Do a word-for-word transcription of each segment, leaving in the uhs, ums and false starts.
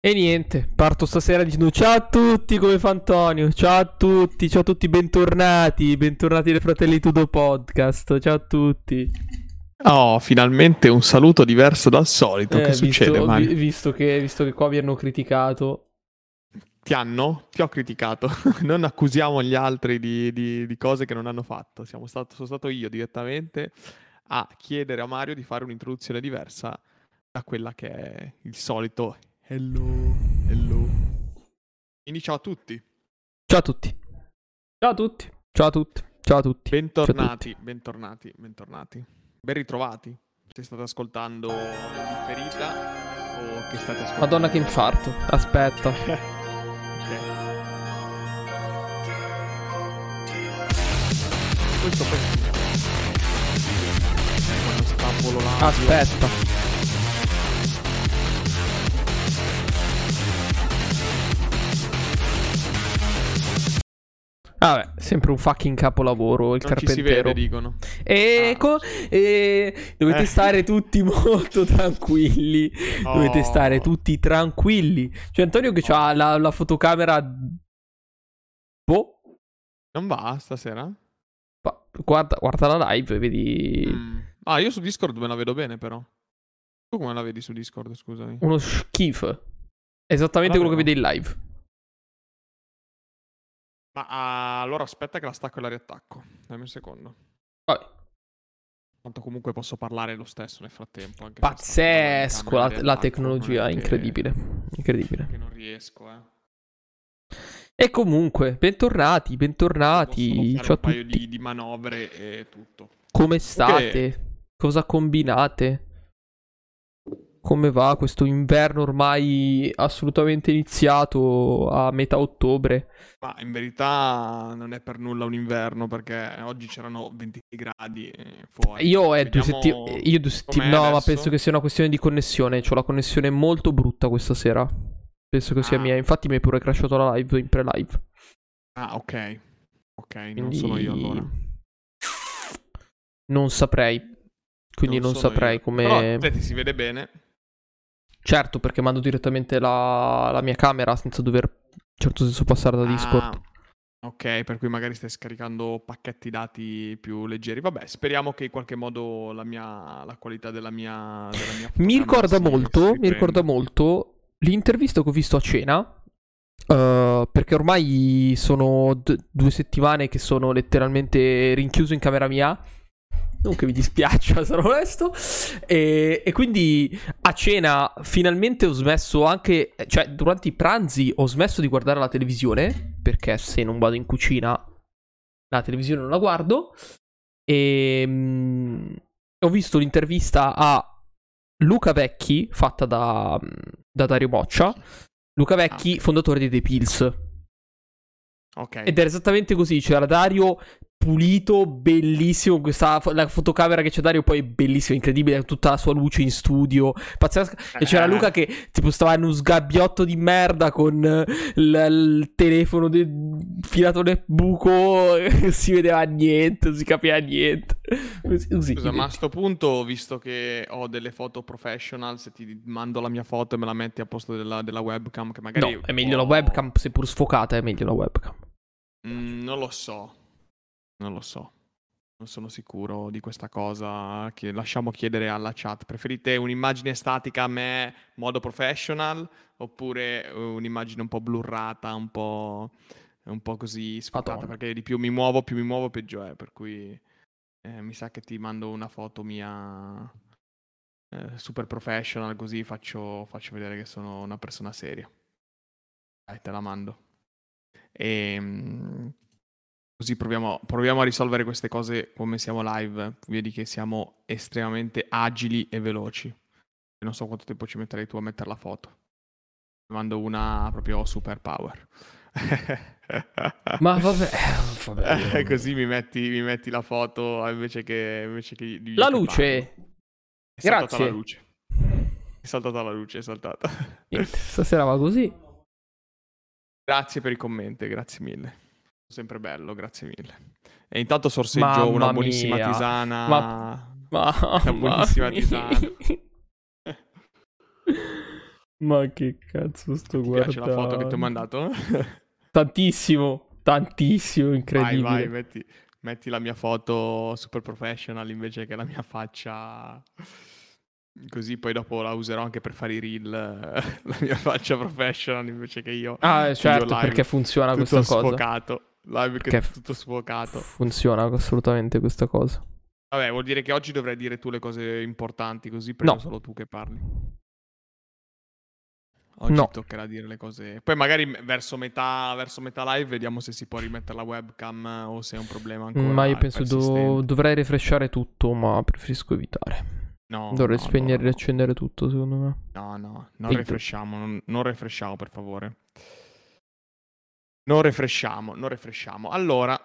E niente, parto stasera dicendo ciao a tutti come fa Antonio, ciao a tutti, ciao a tutti, bentornati, bentornati alle Fratelli Tudo Podcast, ciao a tutti. Oh, finalmente un saluto diverso dal solito, eh, che visto, succede Mario? Vi, visto, che, visto che qua vi hanno criticato. Ti hanno? Ti ho criticato, non accusiamo gli altri di, di, di cose che non hanno fatto, siamo stato, sono stato io direttamente a chiedere a Mario di fare un'introduzione diversa da quella che è il solito... Hello, hello. Quindi ciao a tutti. Ciao a tutti. Ciao a tutti. Ciao a tutti. Ciao a tutti. Bentornati, bentornati, bentornati. Ben ritrovati. Se state ascoltando Ferita o che state ascoltando... Madonna che infarto. Aspetta. Okay. Questo poi... Quando sta vololando... Aspetta. Ah beh, sempre un fucking capolavoro il non carpentiero. Ci si vede, dicono. Ecco, ah, sì. E dovete eh. stare tutti molto tranquilli. Oh. Dovete stare tutti tranquilli. Cioè Antonio che oh. ha la, la fotocamera. Boh. Non va stasera? Pa- guarda, guarda la live e vedi. Mm. Ah, io su Discord me la vedo bene però. Tu come la vedi su Discord, scusami? Uno schifo. Esattamente allora, quello che vedi in live. Ah, allora aspetta che la stacco e la riattacco. Dammi un secondo. Oh. Tanto comunque posso parlare lo stesso nel frattempo. Anche pazzesco la, la, la tecnologia, incredibile. Che... incredibile. Che non riesco, eh. E comunque, bentornati, bentornati. Ciao un paio di, di manovre e tutto. Come state? Okay. Cosa combinate? Come va questo inverno ormai assolutamente iniziato a metà ottobre? Ma in verità non è per nulla un inverno perché oggi c'erano ventisei gradi fuori. Io è due settimane... Io due settimane... No, adesso? Ma penso che sia una questione di connessione. C'ho la connessione molto brutta questa sera. Penso che sia ah. mia. Infatti mi è pure crashato la live in pre-live. Ah, ok. Ok, quindi... non sono io allora. Non saprei. Quindi non, non saprei come... Però te ti si vede bene. Certo, perché mando direttamente la, la mia camera senza dover in certo senso passare da Discord. Ah, ok, per cui magari stai scaricando pacchetti dati più leggeri. Vabbè, speriamo che in qualche modo la mia la qualità della mia, della mia mi ricorda molto, mi ricorda molto l'intervista che ho visto a cena, uh, perché ormai sono d- due settimane che sono letteralmente rinchiuso in camera mia. Non che mi dispiaccia, sarò onesto. E, e quindi a cena finalmente ho smesso anche... Cioè, durante i pranzi ho smesso di guardare la televisione, perché se non vado in cucina la televisione non la guardo. E mh, ho visto l'intervista a Luca Vecchi, fatta da, da Dario Moccia. Luca Vecchi, fondatore di The Pills. Ok. Ed era esattamente così, c'era cioè Dario... pulito, bellissimo, questa la fotocamera che c'è Dario poi è bellissima, incredibile, tutta la sua luce in studio, pazzesca, e c'era Luca che tipo stava in uno sgabbiotto di merda con l- il telefono de- filato nel buco, si vedeva niente, non si capiva niente. Così. Scusa, ma a sto punto, visto che ho delle foto professional, se ti mando la mia foto e me la metti a posto della, della webcam, che magari... No, è meglio oh. la webcam, seppur sfocata, è meglio la webcam. Mm, non lo so. Non lo so, non sono sicuro di questa cosa, che lasciamo chiedere alla chat. Preferite un'immagine statica a me, modo professional, oppure un'immagine un po' blurrata, un po', un po' così sfocata? Perché di più mi muovo, più mi muovo, peggio è, per cui eh, mi sa che ti mando una foto mia eh, super professional, così faccio, faccio vedere che sono una persona seria. Dai, te la mando. E... Così proviamo, proviamo a risolvere queste cose come siamo live. Vedi che siamo estremamente agili e veloci. Non so quanto tempo ci metterai tu a mettere la foto. Mando una proprio super power. Ma vabbè, vabbè. Così mi metti, mi metti la foto invece che... Invece che la luce! È grazie! La luce. È saltata la luce, è saltata. Niente, stasera va così. Grazie per i commenti, grazie mille. Sempre bello, grazie mille. E intanto sorseggio mamma una buonissima mia. tisana. Ma... Ma... Una buonissima mia. tisana. Ma che cazzo sto guardando? Ti piace la foto che ti ho mandato? Tantissimo, tantissimo, incredibile. Vai, vai, metti, metti la mia foto super professional invece che la mia faccia... Così poi dopo la userò anche per fare i reel, la mia faccia professional invece che io. Ah, certo, live, perché funziona questa cosa. Tutto sfocato, live che è tutto sfocato. Funziona assolutamente questa cosa. Vabbè, vuol dire che oggi dovrai dire tu le cose importanti, così perché no, solo tu che parli. Oggi no, toccherà dire le cose. Poi magari verso metà, verso metà live vediamo se si può rimettere la webcam o se è un problema ancora. Ma io penso do- dovrei refreshare tutto, ma preferisco evitare. No, dovrei no, spegnere e no, riaccendere tutto, secondo me. No, no, non refreshiamo, non, non refreshiamo, per favore. Non refreshiamo, non refreshiamo. Allora,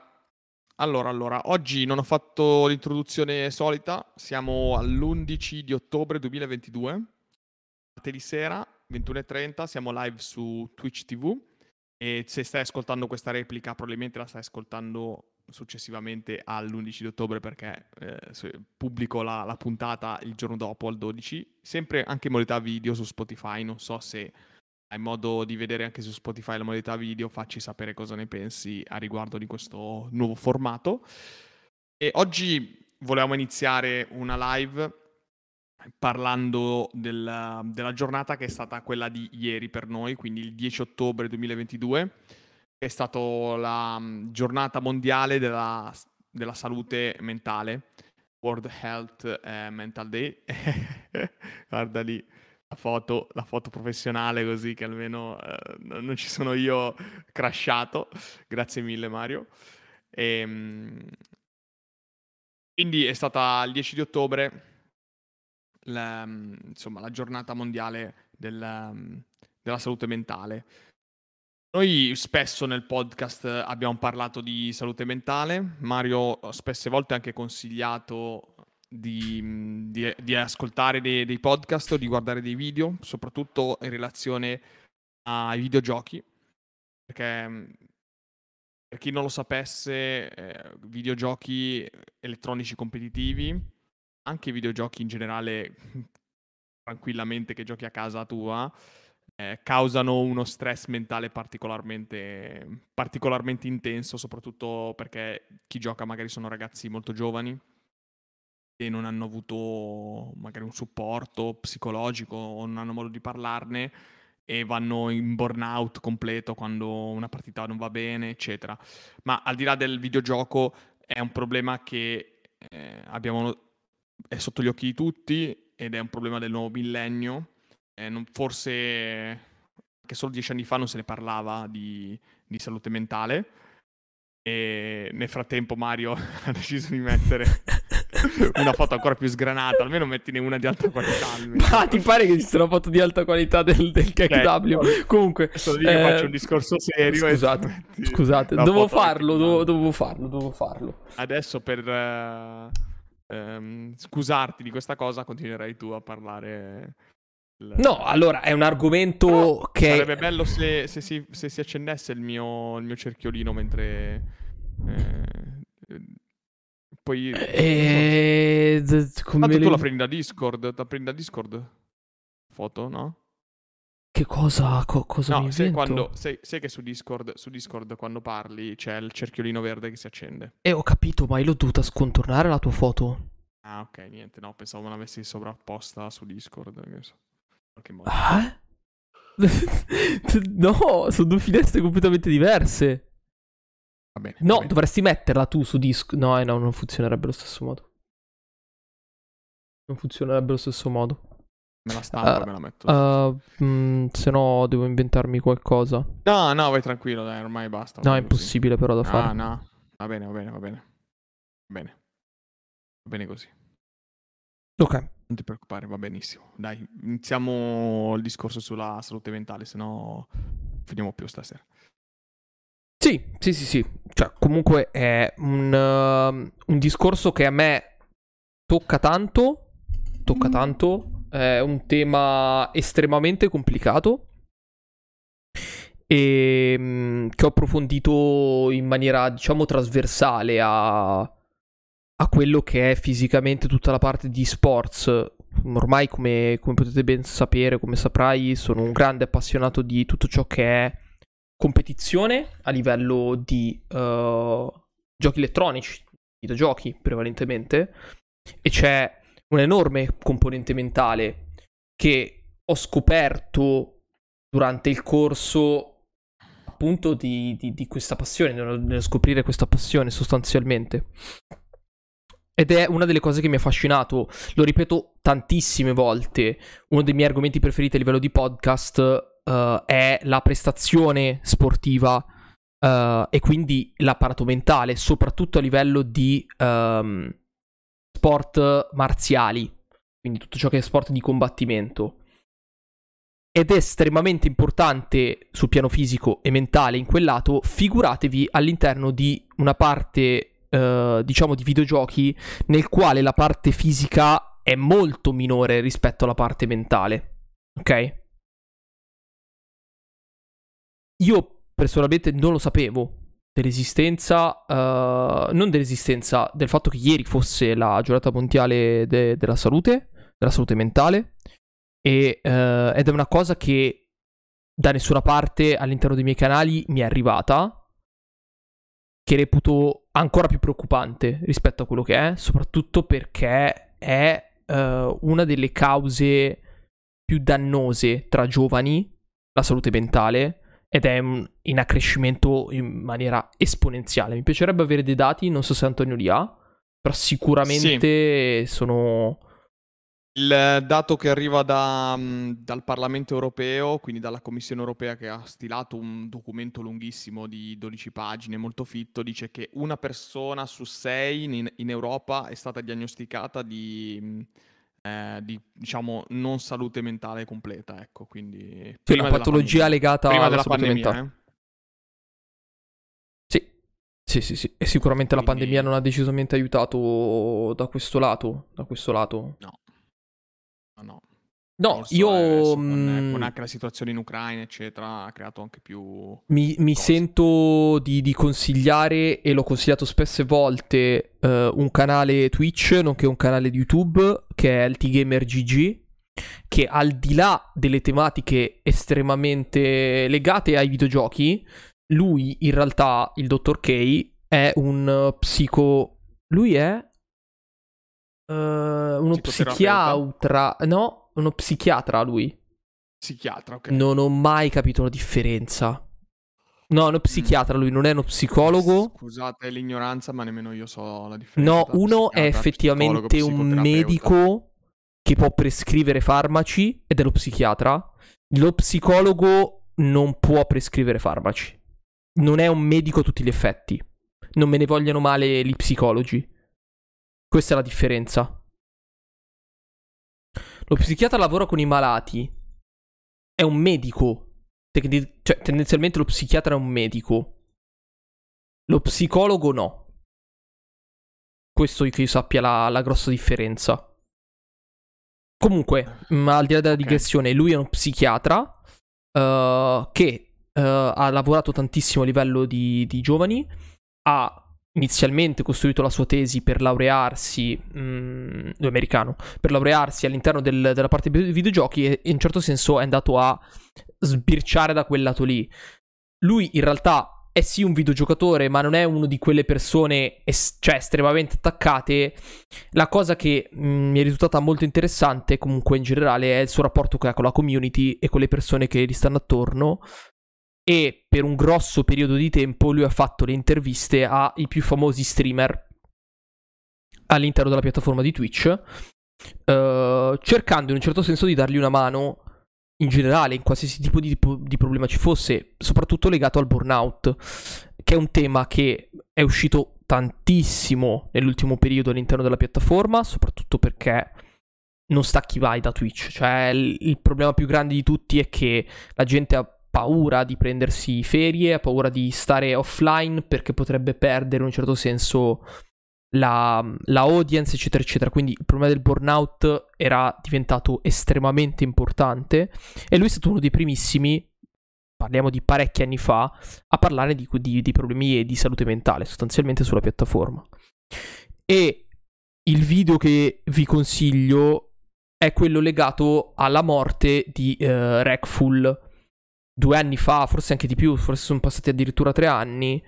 allora, allora, oggi non ho fatto l'introduzione solita, siamo all'undici di ottobre duemilaventidue, martedì sera, ventuno e trenta, siamo live su Twitch ti vu e se stai ascoltando questa replica probabilmente la stai ascoltando successivamente all'undici di ottobre perché eh, pubblico la, la puntata il giorno dopo al dodici, sempre anche in modalità video su Spotify. Non so se hai modo di vedere anche su Spotify la modalità video, facci sapere cosa ne pensi a riguardo di questo nuovo formato. E oggi volevamo iniziare una live parlando del, della giornata che è stata quella di ieri per noi, quindi il dieci ottobre duemilaventidue. È stata la giornata mondiale della, della salute mentale, World Health eh, Mental Day. Guarda lì la foto, la foto professionale, così che almeno eh, non ci sono io crashato. Grazie mille Mario. E, quindi è stata il dieci di ottobre la, insomma, la giornata mondiale della, della salute mentale. Noi spesso nel podcast abbiamo parlato di salute mentale, Mario spesse volte ha anche consigliato di, di, di ascoltare dei, dei podcast o di guardare dei video, soprattutto in relazione ai videogiochi, perché per chi non lo sapesse, eh, videogiochi elettronici competitivi, anche videogiochi in generale tranquillamente che giochi a casa tua, Eh, causano uno stress mentale particolarmente, particolarmente intenso, soprattutto perché chi gioca magari sono ragazzi molto giovani e non hanno avuto magari un supporto psicologico o non hanno modo di parlarne e vanno in burnout completo quando una partita non va bene, eccetera. Ma al di là del videogioco è un problema che eh, abbiamo, è sotto gli occhi di tutti ed è un problema del nuovo millennio. Eh, non, forse anche solo dieci anni fa non se ne parlava di, di salute mentale e nel frattempo Mario ha deciso di mettere una foto ancora più sgranata, almeno mettine una di alta qualità. Ah, ti pare che ci sia una foto di alta qualità del, del K W? Certo. Comunque adesso io eh, faccio un discorso serio, scusate, e scusate, dovevo farlo, dovevo, dovevo farlo dovevo farlo adesso per eh, ehm, scusarti di questa cosa continuerai tu a parlare. No, allora è un argomento però che sarebbe bello se, se, si, se si accendesse il mio, il mio cerchiolino mentre eh, poi e... so. Come le... tu la prendi da Discord, la prendi da Discord foto, no? Che cosa, co- cosa no, mi sai quando sai, sai che su Discord, su Discord quando parli c'è il cerchiolino verde che si accende. E eh, ho capito, ma io l'ho dovuta scontornare la tua foto. Ah, ok, niente, no, pensavo me l'avessi sovrapposta su Discord, che so. Ah? No, sono due finestre completamente diverse. Va bene, no, va bene. Dovresti metterla tu su Discord. No, eh, no, non funzionerebbe allo stesso modo. Non funzionerebbe allo stesso modo. Me la stampo, uh, me la metto. Uh, mh, se no devo inventarmi qualcosa. No, no, vai tranquillo, dai, ormai basta. No, è impossibile così, però da fare. Ah, no. Va bene, va bene, va bene. Va bene. Va bene così. Ok. Non ti preoccupare, va benissimo. Dai, iniziamo il discorso sulla salute mentale, sennò finiamo più stasera. Sì, sì, sì, sì. Cioè, comunque è un, uh, un discorso che a me tocca tanto, tocca tanto, è un tema estremamente complicato e um, che ho approfondito in maniera, diciamo, trasversale a... a quello che è fisicamente tutta la parte di sports, Ormai, come, come potete ben sapere, come saprai, sono un grande appassionato di tutto ciò che è competizione a livello di uh, giochi elettronici, videogiochi prevalentemente, e c'è un'enorme componente mentale che ho scoperto durante il corso, appunto, di, di, di questa passione, nel scoprire questa passione sostanzialmente. Ed è una delle cose che mi ha affascinato, lo ripeto tantissime volte, uno dei miei argomenti preferiti a livello di podcast uh, è la prestazione sportiva uh, e quindi l'apparato mentale, soprattutto a livello di um, sport marziali, quindi tutto ciò che è sport di combattimento. Ed è estremamente importante sul piano fisico e mentale in quel lato, figuratevi all'interno di una parte... Uh, diciamo di videogiochi nel quale la parte fisica è molto minore rispetto alla parte mentale, ok? Io personalmente non lo sapevo dell'esistenza, uh, non dell'esistenza, del fatto che ieri fosse la giornata mondiale de- della salute, della salute mentale, e, uh, ed è una cosa che da nessuna parte all'interno dei miei canali mi è arrivata, che reputo ancora più preoccupante rispetto a quello che è, soprattutto perché è uh, una delle cause più dannose tra giovani, la salute mentale, ed è un, in accrescimento in maniera esponenziale. Mi piacerebbe avere dei dati, non so se Antonio li ha, però sicuramente sì. Sono... Il dato che arriva da, dal Parlamento europeo, quindi dalla Commissione europea, che ha stilato un documento lunghissimo di dodici pagine, molto fitto, dice che una persona su sei in, in Europa è stata diagnosticata di, eh, di, diciamo, non salute mentale completa, ecco, quindi... Sì, una patologia legata prima alla salute mentale. Eh? Sì, sì, sì, e sicuramente quindi... la pandemia non ha decisamente aiutato da questo lato, da questo lato. No. No, no, io con, con anche la situazione in Ucraina, eccetera, ha creato anche più. Mi, mi sento di, di consigliare, e l'ho consigliato spesse volte, uh, un canale Twitch, nonché un canale di YouTube, che è AltGamer G G, che al di là delle tematiche estremamente legate ai videogiochi, lui in realtà, il dottor K, è un psico. Lui è. Uh, uno psichiatra, no, uno psichiatra lui. Psichiatra, ok. Non ho mai capito la differenza. No, uno psichiatra, mm. lui non è uno psicologo. Scusate l'ignoranza, ma nemmeno io so la differenza. No, uno è effettivamente un medico che può prescrivere farmaci ed è lo psichiatra. Lo psicologo non può prescrivere farmaci. Non è un medico a tutti gli effetti. Non me ne vogliano male gli psicologi. Questa è la differenza. Lo psichiatra lavora con i malati. È un medico. Tec- cioè, tendenzialmente lo psichiatra è un medico. Lo psicologo no. Questo che io sappia la, la grossa differenza. Comunque, ma al di là della digressione, okay. Lui è uno psichiatra uh, che uh, ha lavorato tantissimo a livello di, di giovani. Ha... inizialmente costruito la sua tesi per laurearsi, mh, americano, per laurearsi all'interno del, della parte dei videogiochi, e in un certo senso è andato a sbirciare da quel lato lì. Lui in realtà è sì un videogiocatore, ma non è uno di quelle persone es- cioè estremamente attaccate. La cosa che mh, mi è risultata molto interessante comunque in generale è il suo rapporto che ha con la community e con le persone che gli stanno attorno. E per un grosso periodo di tempo lui ha fatto le interviste ai più famosi streamer all'interno della piattaforma di Twitch, eh, cercando in un certo senso di dargli una mano in generale, in qualsiasi tipo di, di problema ci fosse, soprattutto legato al burnout, che è un tema che è uscito tantissimo nell'ultimo periodo all'interno della piattaforma, soprattutto perché... non sta chi vai da Twitch. Cioè il, il problema più grande di tutti è che la gente ha paura di prendersi ferie, ha paura di stare offline perché potrebbe perdere in un certo senso la, la audience, eccetera eccetera. Quindi il problema del burnout era diventato estremamente importante, e lui è stato uno dei primissimi, parliamo di parecchi anni fa, a parlare di, di, di problemi di salute mentale sostanzialmente sulla piattaforma. E il video che vi consiglio è quello legato alla morte di eh, Reckful due anni fa, forse anche di più, forse sono passati addirittura tre anni.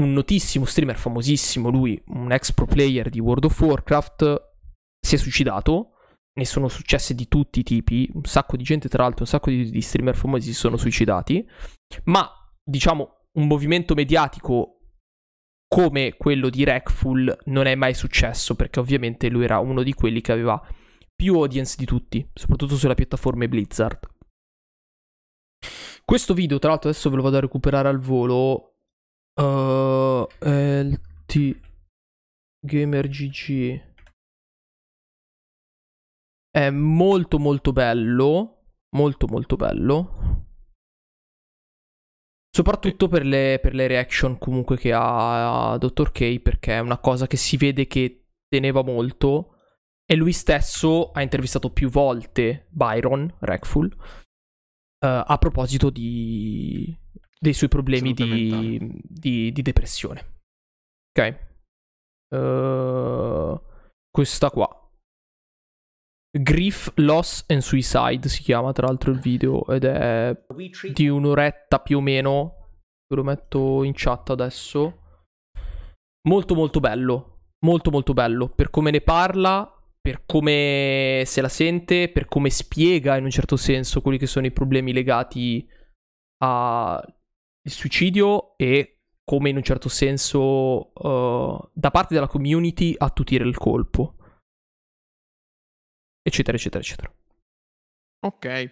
Un notissimo streamer, famosissimo lui, un ex pro player di World of Warcraft, si è suicidato. Ne sono successe di tutti i tipi, un sacco di gente, tra l'altro un sacco di, di streamer famosi si sono suicidati, ma diciamo un movimento mediatico come quello di Reckful non è mai successo, perché ovviamente lui era uno di quelli che aveva più audience di tutti, soprattutto sulla piattaforma Blizzard. Questo video, tra l'altro, adesso ve lo vado a recuperare al volo. uh, AltGamer G G è molto molto bello, molto molto bello, soprattutto per le, per le reaction comunque che ha doctor K, perché è una cosa che si vede che teneva molto, e lui stesso ha intervistato più volte Byron Reckful uh, a proposito di dei suoi problemi di, di, di depressione. Ok, uh, questa qua, Grief, Loss and Suicide si chiama tra l'altro il video, ed è di un'oretta più o meno, ve lo metto in chat adesso. Molto molto bello, molto molto bello per come ne parla, per come se la sente, per come spiega in un certo senso quelli che sono i problemi legati al suicidio e come in un certo senso uh, da parte della community attutire il colpo, eccetera eccetera eccetera. Ok,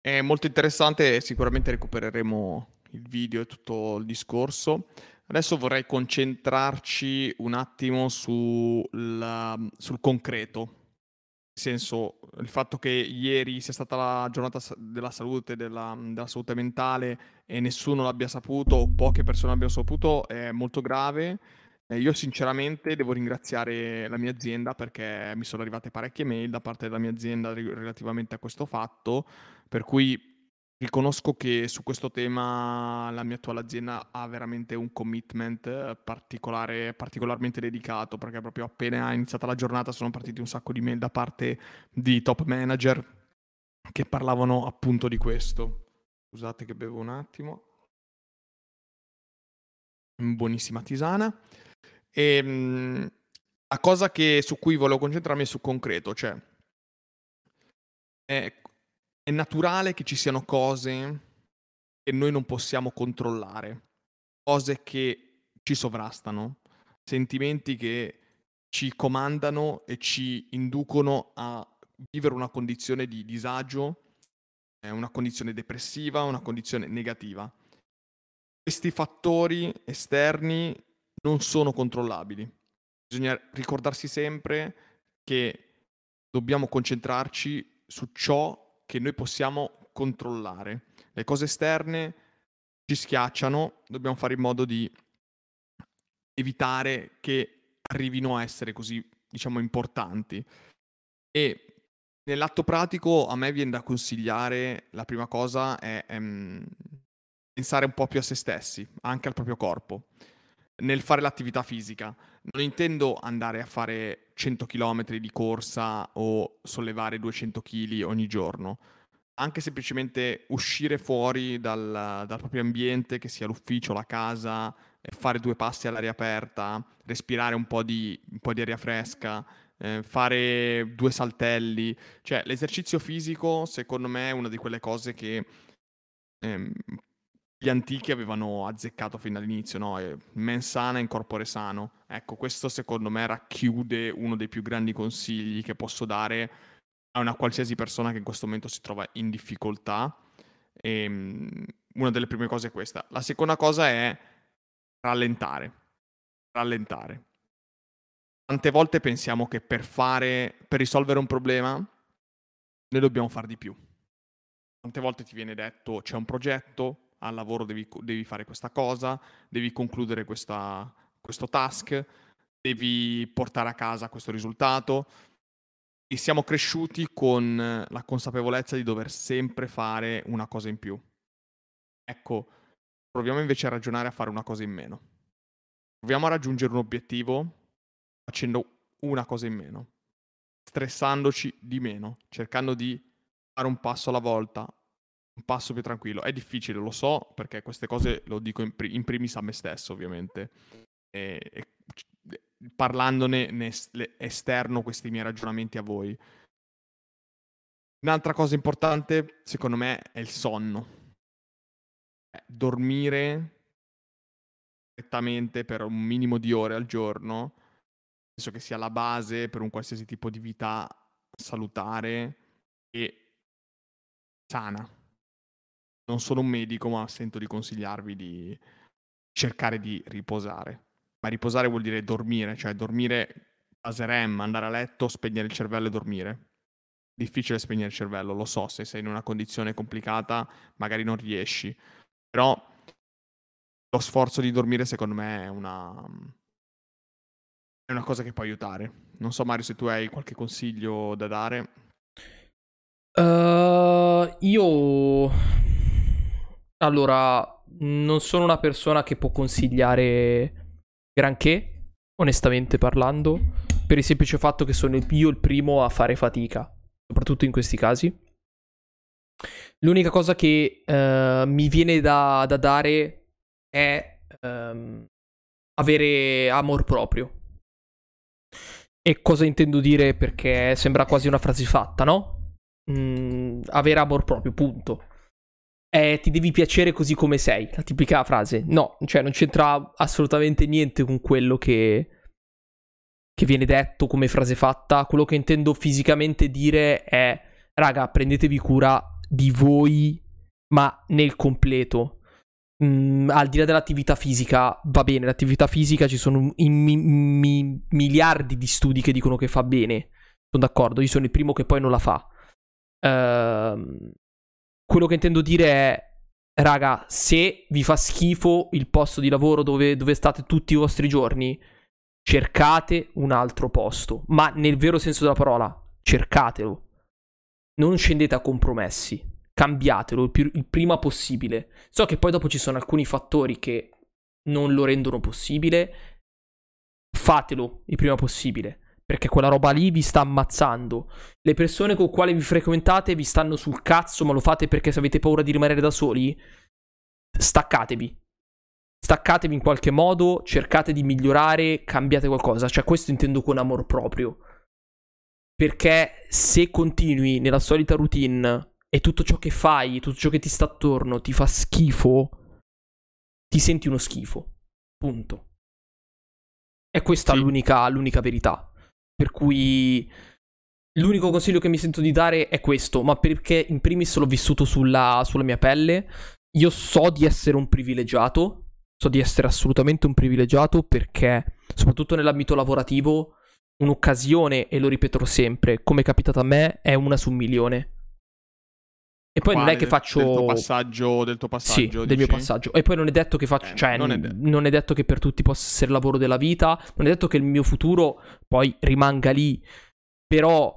è molto interessante, sicuramente recupereremo il video e tutto il discorso. Adesso vorrei concentrarci un attimo su la, sul concreto, nel senso il fatto che ieri sia stata la giornata della salute, della, della salute mentale, e nessuno l'abbia saputo o poche persone l'abbiano saputo è molto grave. Io sinceramente devo ringraziare la mia azienda, perché mi sono arrivate parecchie mail da parte della mia azienda relativamente a questo fatto, per cui riconosco che su questo tema la mia attuale azienda ha veramente un commitment particolare, particolarmente dedicato, perché proprio appena è iniziata la giornata sono partiti un sacco di mail da parte di top manager che parlavano appunto di questo. Scusate che bevo un attimo. Buonissima tisana. E, mh, la cosa che, su cui volevo concentrarmi è sul concreto, cioè è, è naturale che ci siano cose che noi non possiamo controllare, cose che ci sovrastano, sentimenti che ci comandano e ci inducono a vivere una condizione di disagio, una condizione depressiva, una condizione negativa. Questi fattori esterni non sono controllabili. Bisogna ricordarsi sempre che dobbiamo concentrarci su ciò che noi possiamo controllare. Le cose esterne ci schiacciano, dobbiamo fare in modo di evitare che arrivino a essere così, diciamo, importanti. E nell'atto pratico a me viene da consigliare, la prima cosa è ehm, pensare un po' più a se stessi, anche al proprio corpo. Nel fare l'attività fisica non intendo andare a fare cento chilometri di corsa o sollevare duecento chili ogni giorno, anche semplicemente uscire fuori dal, dal proprio ambiente, che sia l'ufficio, la casa, fare due passi all'aria aperta, respirare un po' di, un po' di aria fresca, eh, fare due saltelli. Cioè l'esercizio fisico secondo me è una di quelle cose che ehm, gli antichi avevano azzeccato fin dall'inizio, no? Mens sana in corpore sano. Ecco, questo secondo me racchiude uno dei più grandi consigli che posso dare a una qualsiasi persona che in questo momento si trova in difficoltà. E una delle prime cose è questa. La seconda cosa è rallentare. Rallentare. Tante volte pensiamo che per fare, per risolvere un problema, noi dobbiamo fare di più. Tante volte ti viene detto c'è un progetto, al lavoro devi, devi fare questa cosa, devi concludere questa, questo task, devi portare a casa questo risultato, e siamo cresciuti con la consapevolezza di dover sempre fare una cosa in più. Ecco, proviamo invece a ragionare a fare una cosa in meno. Proviamo a raggiungere un obiettivo facendo una cosa in meno. stressandoci di meno, cercando di fare un passo alla volta, un passo più tranquillo. È difficile, lo so, perché queste cose lo dico in, pri- in primis a me stesso, ovviamente, e, e, parlandone ne est- esterno questi miei ragionamenti a voi. Un'altra cosa importante, secondo me, è il sonno. Dormire correttamente per un minimo di ore al giorno, penso che sia la base per un qualsiasi tipo di vita salutare e sana. Non sono un medico, ma sento di consigliarvi di cercare di riposare. Ma riposare vuol dire dormire, cioè dormire fase R E M, andare a letto, spegnere il cervello e dormire. Difficile spegnere il cervello, lo so, se sei in una condizione complicata magari non riesci, però lo sforzo di dormire secondo me è una è una cosa che può aiutare. Non so Mario se tu hai qualche consiglio da dare. Uh, io allora non sono una persona che può consigliare granché, onestamente parlando, per il semplice fatto che sono io il primo a fare fatica, soprattutto in questi casi. L'unica cosa che uh, mi viene da, da dare è um, avere amor proprio. E cosa intendo dire? Perché sembra quasi una frase fatta, no? Mm, avere amor proprio, punto. Eh, ti devi piacere così come sei, la tipica frase. No, cioè non c'entra assolutamente niente con quello che... che viene detto come frase fatta. Quello che intendo fisicamente dire è: raga, prendetevi cura di voi, ma nel completo. Mm, al di là dell'attività fisica, va bene, l'attività fisica ci sono in mi- mi- miliardi di studi che dicono che fa bene. Sono d'accordo, io sono il primo che poi non la fa. Uh, quello che intendo dire è: raga, se vi fa schifo il posto di lavoro dove, dove state tutti i vostri giorni, cercate un altro posto, ma nel vero senso della parola, cercatelo. Non scendete a compromessi, cambiatelo il, più, il prima possibile. So che poi dopo ci sono alcuni fattori che non lo rendono possibile, fatelo il prima possibile, perché quella roba lì vi sta ammazzando. Le persone con quale vi frequentate vi stanno sul cazzo, ma lo fate perché se avete paura di rimanere da soli, staccatevi. Staccatevi in qualche modo, cercate di migliorare, cambiate qualcosa. Cioè questo intendo con amor proprio. Perché se continui nella solita routine e tutto ciò che fai, tutto ciò che ti sta attorno ti fa schifo, ti senti uno schifo. Punto. E questa è sì. l'unica, l'unica verità. Per cui l'unico consiglio che mi sento di dare è questo. Ma perché in primis l'ho vissuto sulla, sulla mia pelle. Io so di essere un privilegiato. So di essere assolutamente un privilegiato perché, soprattutto nell'ambito lavorativo, un'occasione, e lo ripeterò sempre, come è capitata a me, è una su un milione. E poi Quale, non è che faccio... Del tuo passaggio, del tuo passaggio, Sì, dici? Del mio passaggio. E poi non è detto che faccio... Eh, cioè, non è detto. non è detto che per tutti possa essere il lavoro della vita, non è detto che il mio futuro poi rimanga lì, però...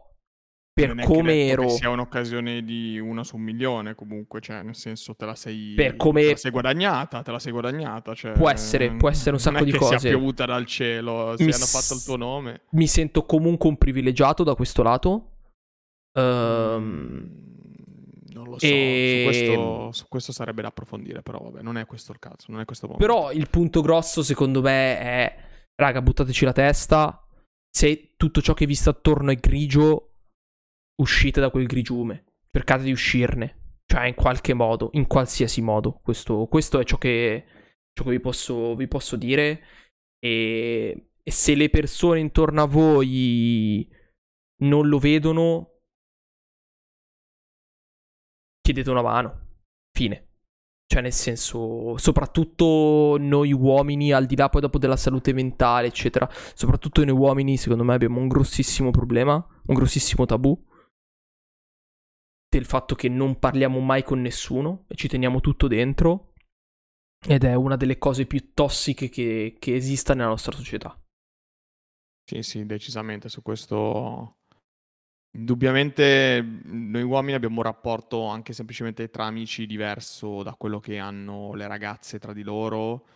per come ero, che sia un'occasione di una su un milione comunque, cioè nel senso te la sei per come te la sei guadagnata te la sei guadagnata cioè, può essere può essere un sacco di cose, non è che sia piovuta dal cielo, se mi hanno fatto il tuo nome. Mi sento comunque un privilegiato da questo lato. um, non lo so, e... su, questo, su questo sarebbe da approfondire, però vabbè, non è questo il caso, non è questo il momento. Però il punto grosso secondo me è: raga, buttateci la testa. Se tutto ciò che vi sta attorno è grigio, uscite da quel grigiume, cercate di uscirne, cioè in qualche modo, in qualsiasi modo. Questo, questo è ciò che, ciò che vi posso, vi posso dire. E, e se le persone intorno a voi non lo vedono, chiedete una mano, fine. Cioè nel senso, soprattutto noi uomini, al di là poi dopo della salute mentale eccetera, soprattutto noi uomini secondo me abbiamo un grossissimo problema, un grossissimo tabù, del fatto che non parliamo mai con nessuno e ci teniamo tutto dentro, ed è una delle cose più tossiche che, che esista nella nostra società. Sì, sì, decisamente. Su questo indubbiamente noi uomini abbiamo un rapporto anche semplicemente tra amici diverso da quello che hanno le ragazze tra di loro,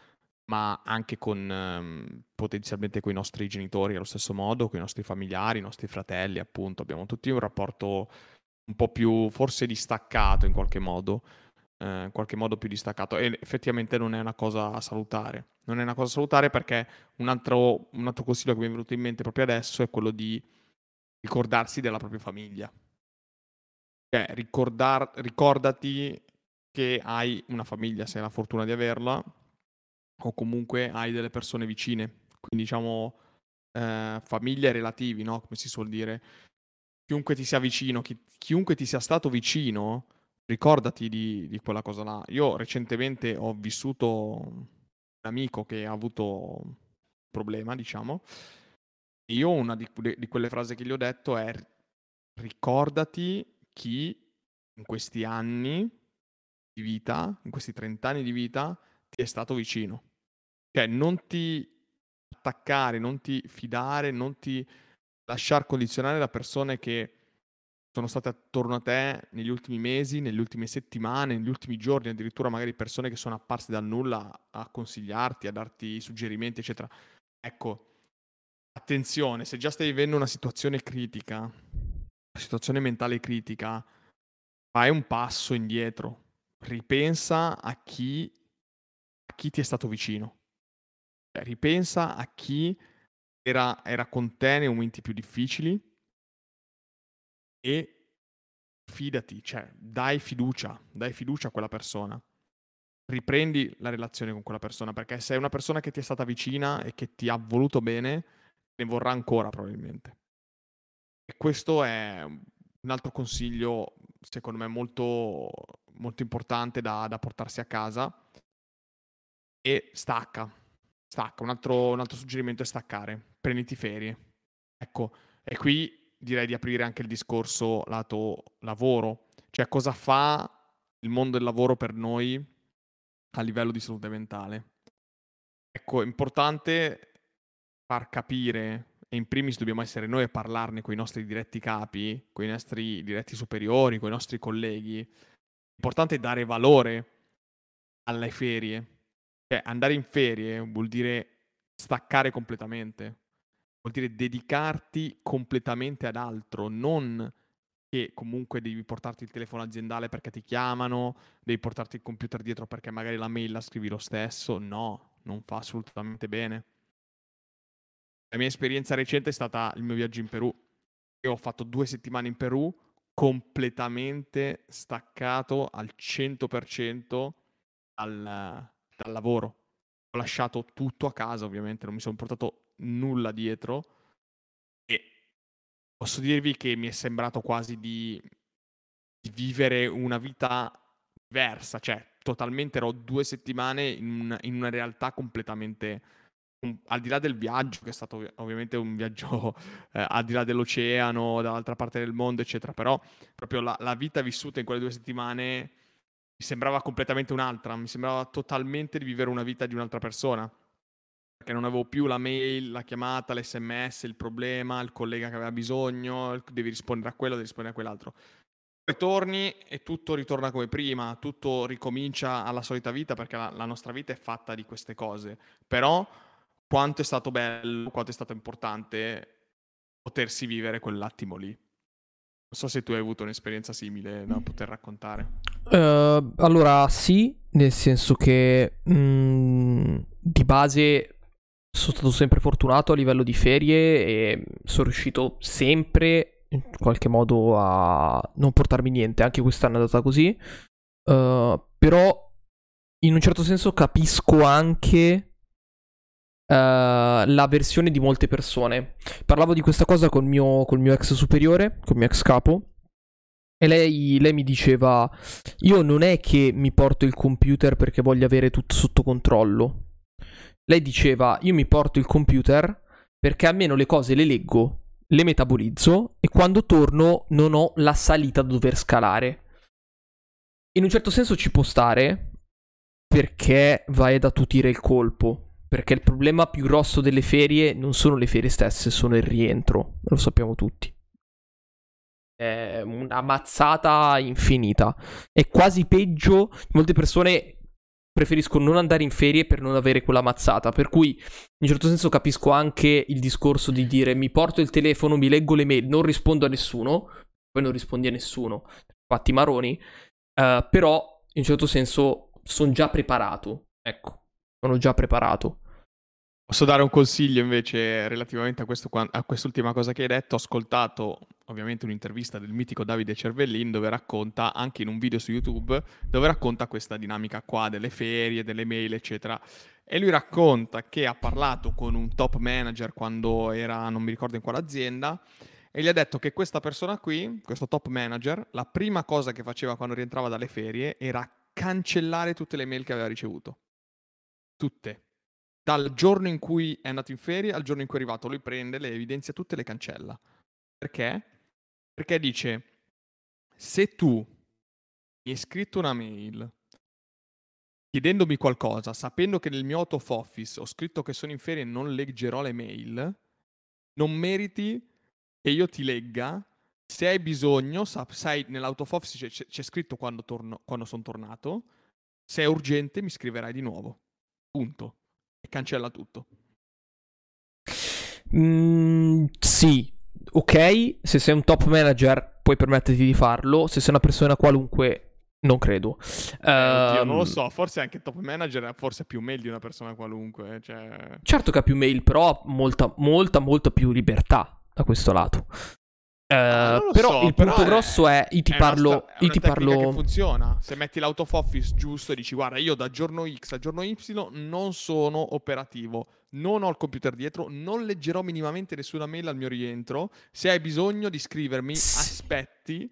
ma anche con ehm, potenzialmente con i nostri genitori allo stesso modo, con i nostri familiari, i nostri fratelli, appunto. Abbiamo tutti un rapporto un po' più forse distaccato in qualche modo, eh, in qualche modo più distaccato, e effettivamente non è una cosa salutare. Non è una cosa salutare perché un altro, un altro consiglio che mi è venuto in mente proprio adesso è quello di ricordarsi della propria famiglia. Cioè, ricordar, ricordati che hai una famiglia, se hai la fortuna di averla, o comunque hai delle persone vicine, quindi diciamo eh, famiglie e relativi, no? Come si suol dire. Chiunque ti sia vicino, chi, chiunque ti sia stato vicino, ricordati di, di quella cosa là. Io recentemente ho vissuto un amico che ha avuto un problema, diciamo, e io una di, di quelle frasi che gli ho detto è: ricordati chi in questi anni di vita, in questi trent'anni di vita, ti è stato vicino. Cioè, non ti attaccare, non ti fidare, non ti lasciar condizionare da persone che sono state attorno a te negli ultimi mesi, nelle ultime settimane, negli ultimi giorni, addirittura magari persone che sono apparse dal nulla a consigliarti, a darti suggerimenti, eccetera. Ecco, attenzione, se già stai vivendo una situazione critica, una situazione mentale critica, fai un passo indietro, ripensa a chi chi ti è stato vicino, cioè, ripensa a chi era, era con te nei momenti più difficili e fidati, cioè dai fiducia, dai fiducia a quella persona, riprendi la relazione con quella persona, perché se è una persona che ti è stata vicina e che ti ha voluto bene, ne vorrà ancora probabilmente. E questo è un altro consiglio, secondo me, molto, molto importante da, da portarsi a casa. E stacca, stacca. Un altro, un altro suggerimento è staccare, prenditi ferie. Ecco, e qui direi di aprire anche il discorso lato lavoro. Cioè, cosa fa il mondo del lavoro per noi a livello di salute mentale? Ecco, è importante far capire, e in primis dobbiamo essere noi a parlarne con i nostri diretti capi, con i nostri diretti superiori, con i nostri colleghi. È importante dare valore alle ferie. Cioè, andare in ferie vuol dire staccare completamente, vuol dire dedicarti completamente ad altro, non che comunque devi portarti il telefono aziendale perché ti chiamano, devi portarti il computer dietro perché magari la mail la scrivi lo stesso. No, non fa assolutamente bene. La mia esperienza recente è stata il mio viaggio in Perù. Io ho fatto due settimane in Perù completamente staccato al cento per cento al... dal lavoro. Ho lasciato tutto a casa, ovviamente non mi sono portato nulla dietro, e posso dirvi che mi è sembrato quasi di, di vivere una vita diversa. Cioè, totalmente, ero due settimane in una, in una realtà completamente un, al di là del viaggio, che è stato ov- ovviamente un viaggio eh, al di là dell'oceano, dall'altra parte del mondo, eccetera, però proprio la, la vita vissuta in quelle due settimane mi sembrava completamente un'altra, mi sembrava totalmente di vivere una vita di un'altra persona, perché non avevo più la mail, la chiamata, l'esse emme esse, il problema, il collega che aveva bisogno, devi rispondere a quello, devi rispondere a quell'altro. Ritorni e tutto ritorna come prima, tutto ricomincia alla solita vita, perché la, la nostra vita è fatta di queste cose. Però quanto è stato bello, quanto è stato importante potersi vivere quell'attimo lì. Non so se tu hai avuto un'esperienza simile da poter raccontare. Uh, allora sì, nel senso che mh, di base sono stato sempre fortunato a livello di ferie e sono riuscito sempre in qualche modo a non portarmi niente, anche quest'anno è andata così. Uh, però in un certo senso capisco anche uh, la versione di molte persone. Parlavo di questa cosa con mio, col mio ex superiore, col mio ex capo. E lei, lei mi diceva: io non è che mi porto il computer perché voglio avere tutto sotto controllo. Lei diceva: io mi porto il computer perché almeno le cose le leggo, le metabolizzo, e quando torno non ho la salita da dover scalare. In un certo senso ci può stare, perché vai ad attutire il colpo, perché il problema più grosso delle ferie non sono le ferie stesse, sono il rientro, lo sappiamo tutti. È una mazzata infinita. È quasi peggio. Molte persone preferisco non andare in ferie per non avere quella mazzata, per cui in un certo senso capisco anche il discorso di dire mi porto il telefono, mi leggo le mail, non rispondo a nessuno, poi non rispondi a nessuno, fatti maroni, uh, però in un certo senso sono già preparato, ecco, sono già preparato. Posso dare un consiglio invece relativamente a, questo, a quest'ultima cosa che hai detto? Ho ascoltato ovviamente un'intervista del mitico Davide Cervellin dove racconta, anche in un video su YouTube, dove racconta questa dinamica qua delle ferie, delle mail, eccetera. E lui racconta che ha parlato con un top manager quando era, non mi ricordo in quale azienda, e gli ha detto che questa persona qui, questo top manager, la prima cosa che faceva quando rientrava dalle ferie era cancellare tutte le mail che aveva ricevuto. Tutte. Dal giorno in cui è andato in ferie al giorno in cui è arrivato, lui prende, le evidenzia tutte e le cancella. Perché? Perché dice, se tu mi hai scritto una mail chiedendomi qualcosa, sapendo che nel mio out of office ho scritto che sono in ferie e non leggerò le mail, non meriti che io ti legga. Se hai bisogno, sai, nell'out of office c'è, c'è scritto quando, torno, quando sono tornato, se è urgente mi scriverai di nuovo. Punto. Cancella tutto. Mm, sì, ok, se sei un top manager puoi permetterti di farlo, se sei una persona qualunque non credo. Eh, um, oddio, non lo so, forse anche top manager ha forse più mail di una persona qualunque, cioè... Certo che ha più mail, però ha molta molta molta più libertà da questo lato. Uh, però so, il però punto è, grosso è io ti è parlo una, è io ti parlo che funziona. Se metti l'out of office giusto e dici guarda io da giorno X a giorno Y non sono operativo, non ho il computer dietro, non leggerò minimamente nessuna mail al mio rientro, se hai bisogno di scrivermi aspetti.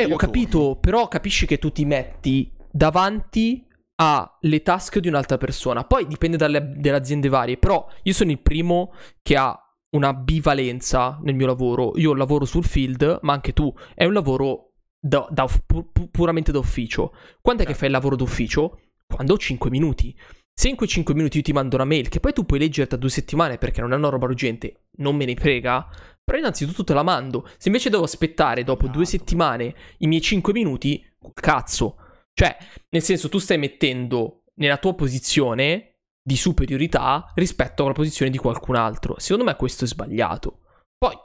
Eh, ho capito, torno. Però capisci che tu ti metti davanti alle task di un'altra persona, poi dipende dalle, dalle aziende varie, però io sono il primo che ha una bivalenza nel mio lavoro. Io lavoro sul field, ma anche tu. È un lavoro da, da, pu, puramente d'ufficio. Quando è che fai il lavoro d'ufficio? Quando ho cinque minuti. Se in quei cinque minuti io ti mando una mail che poi tu puoi leggere da due settimane perché non è una roba urgente, non me ne frega, però innanzitutto te la mando. Se invece devo aspettare dopo due settimane i miei cinque minuti, cazzo. Cioè, nel senso, tu stai mettendo nella tua posizione di superiorità rispetto alla posizione di qualcun altro. Secondo me questo è sbagliato. Poi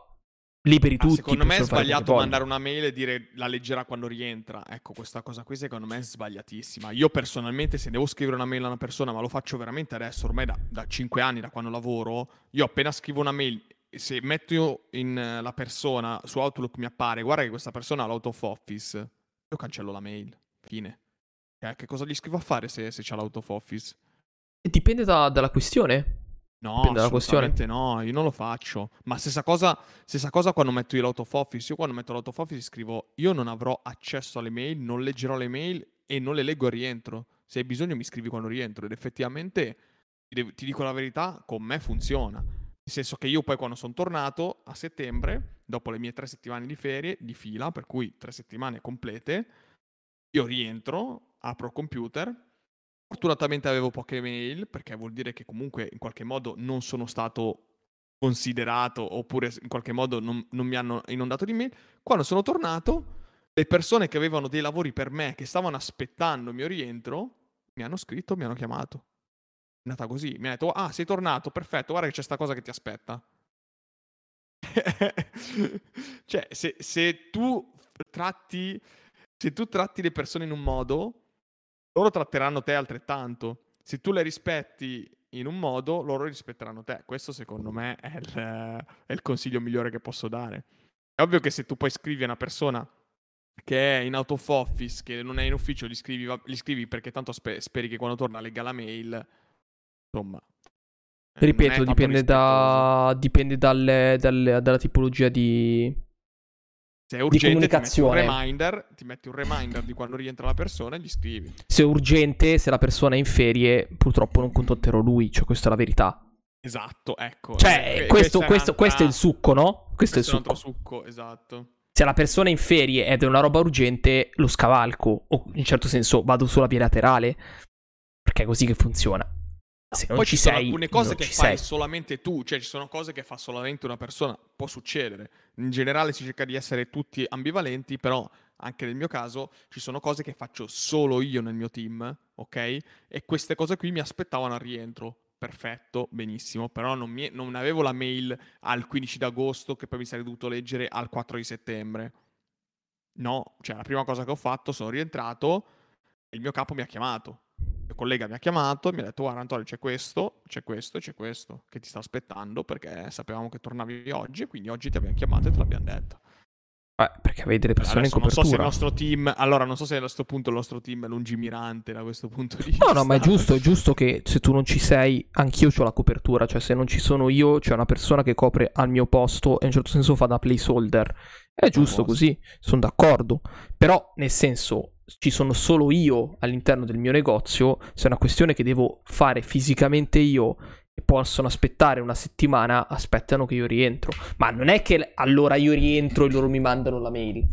liberi ah, tutti. Secondo me è sbagliato mandare una mail e dire la leggerà quando rientra. Ecco, questa cosa qui secondo me è sbagliatissima. Io personalmente, se devo scrivere una mail a una persona, ma lo faccio veramente adesso, ormai da, da cinque anni, da quando lavoro, io appena scrivo una mail, se metto io in la persona, su Outlook mi appare, guarda che questa persona ha l'out of office, io cancello la mail. Fine. Eh, che cosa gli scrivo a fare se, se c'ha l'out of office? Dipende da, dalla questione. No, dipende dalla assolutamente questione. No, io non lo faccio. Ma stessa cosa, stessa cosa quando metto l'out of office. Io quando metto l'out of office scrivo io non avrò accesso alle mail, non leggerò le mail e non le leggo al rientro. Se hai bisogno mi scrivi quando rientro. Ed effettivamente, ti dico la verità, con me funziona. Nel senso che io poi quando sono tornato a settembre, dopo le mie tre settimane di ferie, di fila, per cui tre settimane complete, io rientro, apro il computer. Fortunatamente avevo poche mail, perché vuol dire che comunque in qualche modo non sono stato considerato, oppure in qualche modo non, non mi hanno inondato di mail. Quando sono tornato, le persone che avevano dei lavori per me, che stavano aspettando il mio rientro, mi hanno scritto, mi hanno chiamato. È nata così, mi hanno detto ah sei tornato, perfetto, guarda che c'è sta cosa che ti aspetta. Cioè se, se tu tratti se tu tratti le persone in un modo, loro tratteranno te altrettanto. Se tu le rispetti in un modo, loro rispetteranno te. Questo secondo me è il, è il consiglio migliore che posso dare. È ovvio che se tu poi scrivi a una persona che è in out of office, che non è in ufficio, gli scrivi, gli scrivi perché tanto spe, speri che quando torna legga la mail. Insomma, ripeto, dipende da dipende dalle, dalle, dalla tipologia di... Se è urgente ti metti un reminder, ti metti un reminder di quando rientra la persona e gli scrivi. Se è urgente, se la persona è in ferie, purtroppo non contatterò lui, cioè questa è la verità. Esatto, ecco. Cioè, questo, questo, è, questo, questo è il succo, no? Questo, questo è il succo. È un succo, esatto. Se la persona è in ferie ed è una roba urgente, lo scavalco, o in certo senso vado sulla via laterale, perché è così che funziona. Se non Poi ci sono sei, alcune cose che fai sei. solamente tu, cioè ci sono cose che fa solamente una persona, può succedere. In generale si cerca di essere tutti ambivalenti, però anche nel mio caso ci sono cose che faccio solo io nel mio team, ok? E queste cose qui mi aspettavano al rientro. Perfetto, benissimo, però non, mi, non avevo la mail al quindici d'agosto che poi mi sarei dovuto leggere al quattro di settembre. No, cioè la prima cosa che ho fatto, sono rientrato e il mio capo mi ha chiamato. Il mio collega mi ha chiamato e mi ha detto: guarda Antonio, c'è questo, c'è questo, c'è questo che ti sta aspettando, perché sapevamo che tornavi oggi, quindi oggi ti abbiamo chiamato e te l'abbiamo detto. Beh, perché avevi delle persone adesso in copertura. Non so se il nostro team, allora non so se a questo punto il nostro team è lungimirante da questo punto di vista. No, no, ma è giusto, è giusto che se tu non ci sei, anch'io c'ho la copertura, cioè se non ci sono io c'è una persona che copre al mio posto e in un certo senso fa da placeholder. È giusto così, sono d'accordo, però nel senso ci sono solo io all'interno del mio negozio, se è una questione che devo fare fisicamente io e possono aspettare una settimana, aspettano che io rientro. Ma non è che allora io rientro e loro mi mandano la mail.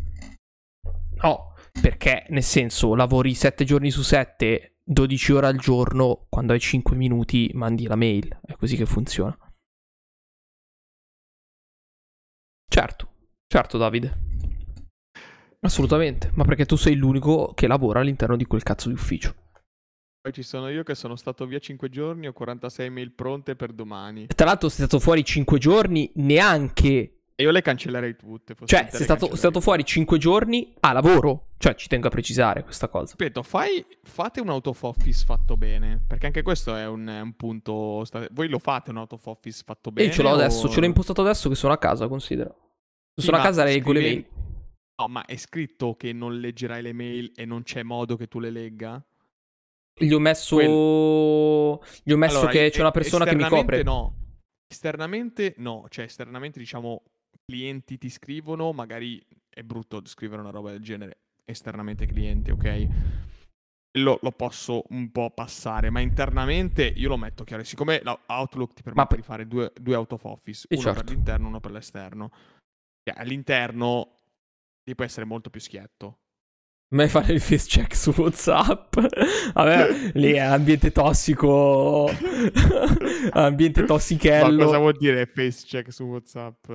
No, perché nel senso lavori sette giorni su sette, dodici ore al giorno, quando hai cinque minuti mandi la mail, è così che funziona. Certo, certo Davide. Assolutamente, ma perché tu sei l'unico che lavora all'interno di quel cazzo di ufficio. Poi ci sono io che sono stato via cinque giorni, ho quarantasei mail pronte per domani. Tra l'altro sei stato fuori cinque giorni neanche. E io le cancellerei tutte. Cioè sei stato, stato fuori cinque giorni a lavoro. Cioè ci tengo a precisare questa cosa. Ripeto, fai, fate un out of office fatto bene. Perché anche questo è un, un punto. Voi lo fate un out of office fatto bene? Io ce l'ho o... adesso, ce l'ho impostato adesso che sono a casa, considero. Sì, sono a casa, leggo scrive... le mail. No, ma è scritto che non leggerai le mail e non c'è modo che tu le legga? Gli ho messo, gli ho messo allora, che c'è una persona che mi copre. No, esternamente no, cioè esternamente diciamo clienti ti scrivono, magari è brutto scrivere una roba del genere esternamente clienti, ok? Lo, lo posso un po' passare, ma internamente io lo metto chiaro, siccome Outlook ti permette ma... di fare due, due out of office, e uno certo. per l'interno, uno per l'esterno. Cioè, all'interno ti può essere molto più schietto. Me fare il face check su WhatsApp. Vabbè, lì è ambiente tossico. Ambiente tossichello. Ma cosa vuol dire face check su WhatsApp?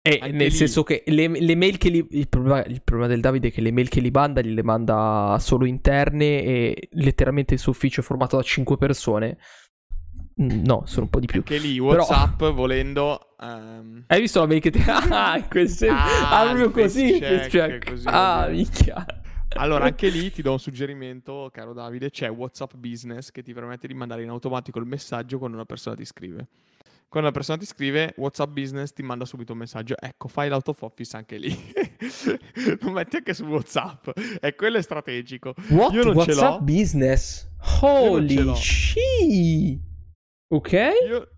Eh, nel lì. senso che le, le mail che li... Il problema, il problema del Davide è che le mail che li manda, gliele manda solo interne e letteralmente il suo ufficio è formato da cinque persone. No, sono un po' di più. Che lì WhatsApp però... volendo um... hai visto la mail che ti ah, in quel senso ah, ah proprio così, check, check. così ah minchia. Allora anche lì ti do un suggerimento, caro Davide, c'è WhatsApp Business che ti permette di mandare in automatico il messaggio quando una persona ti scrive. Quando una persona ti scrive, WhatsApp Business ti manda subito un messaggio. Ecco, fai l'out of office anche lì. Lo metti anche su WhatsApp. E quello è strategico. What? Io non WhatsApp ce l'ho. Business? Holy shit! Ok, io,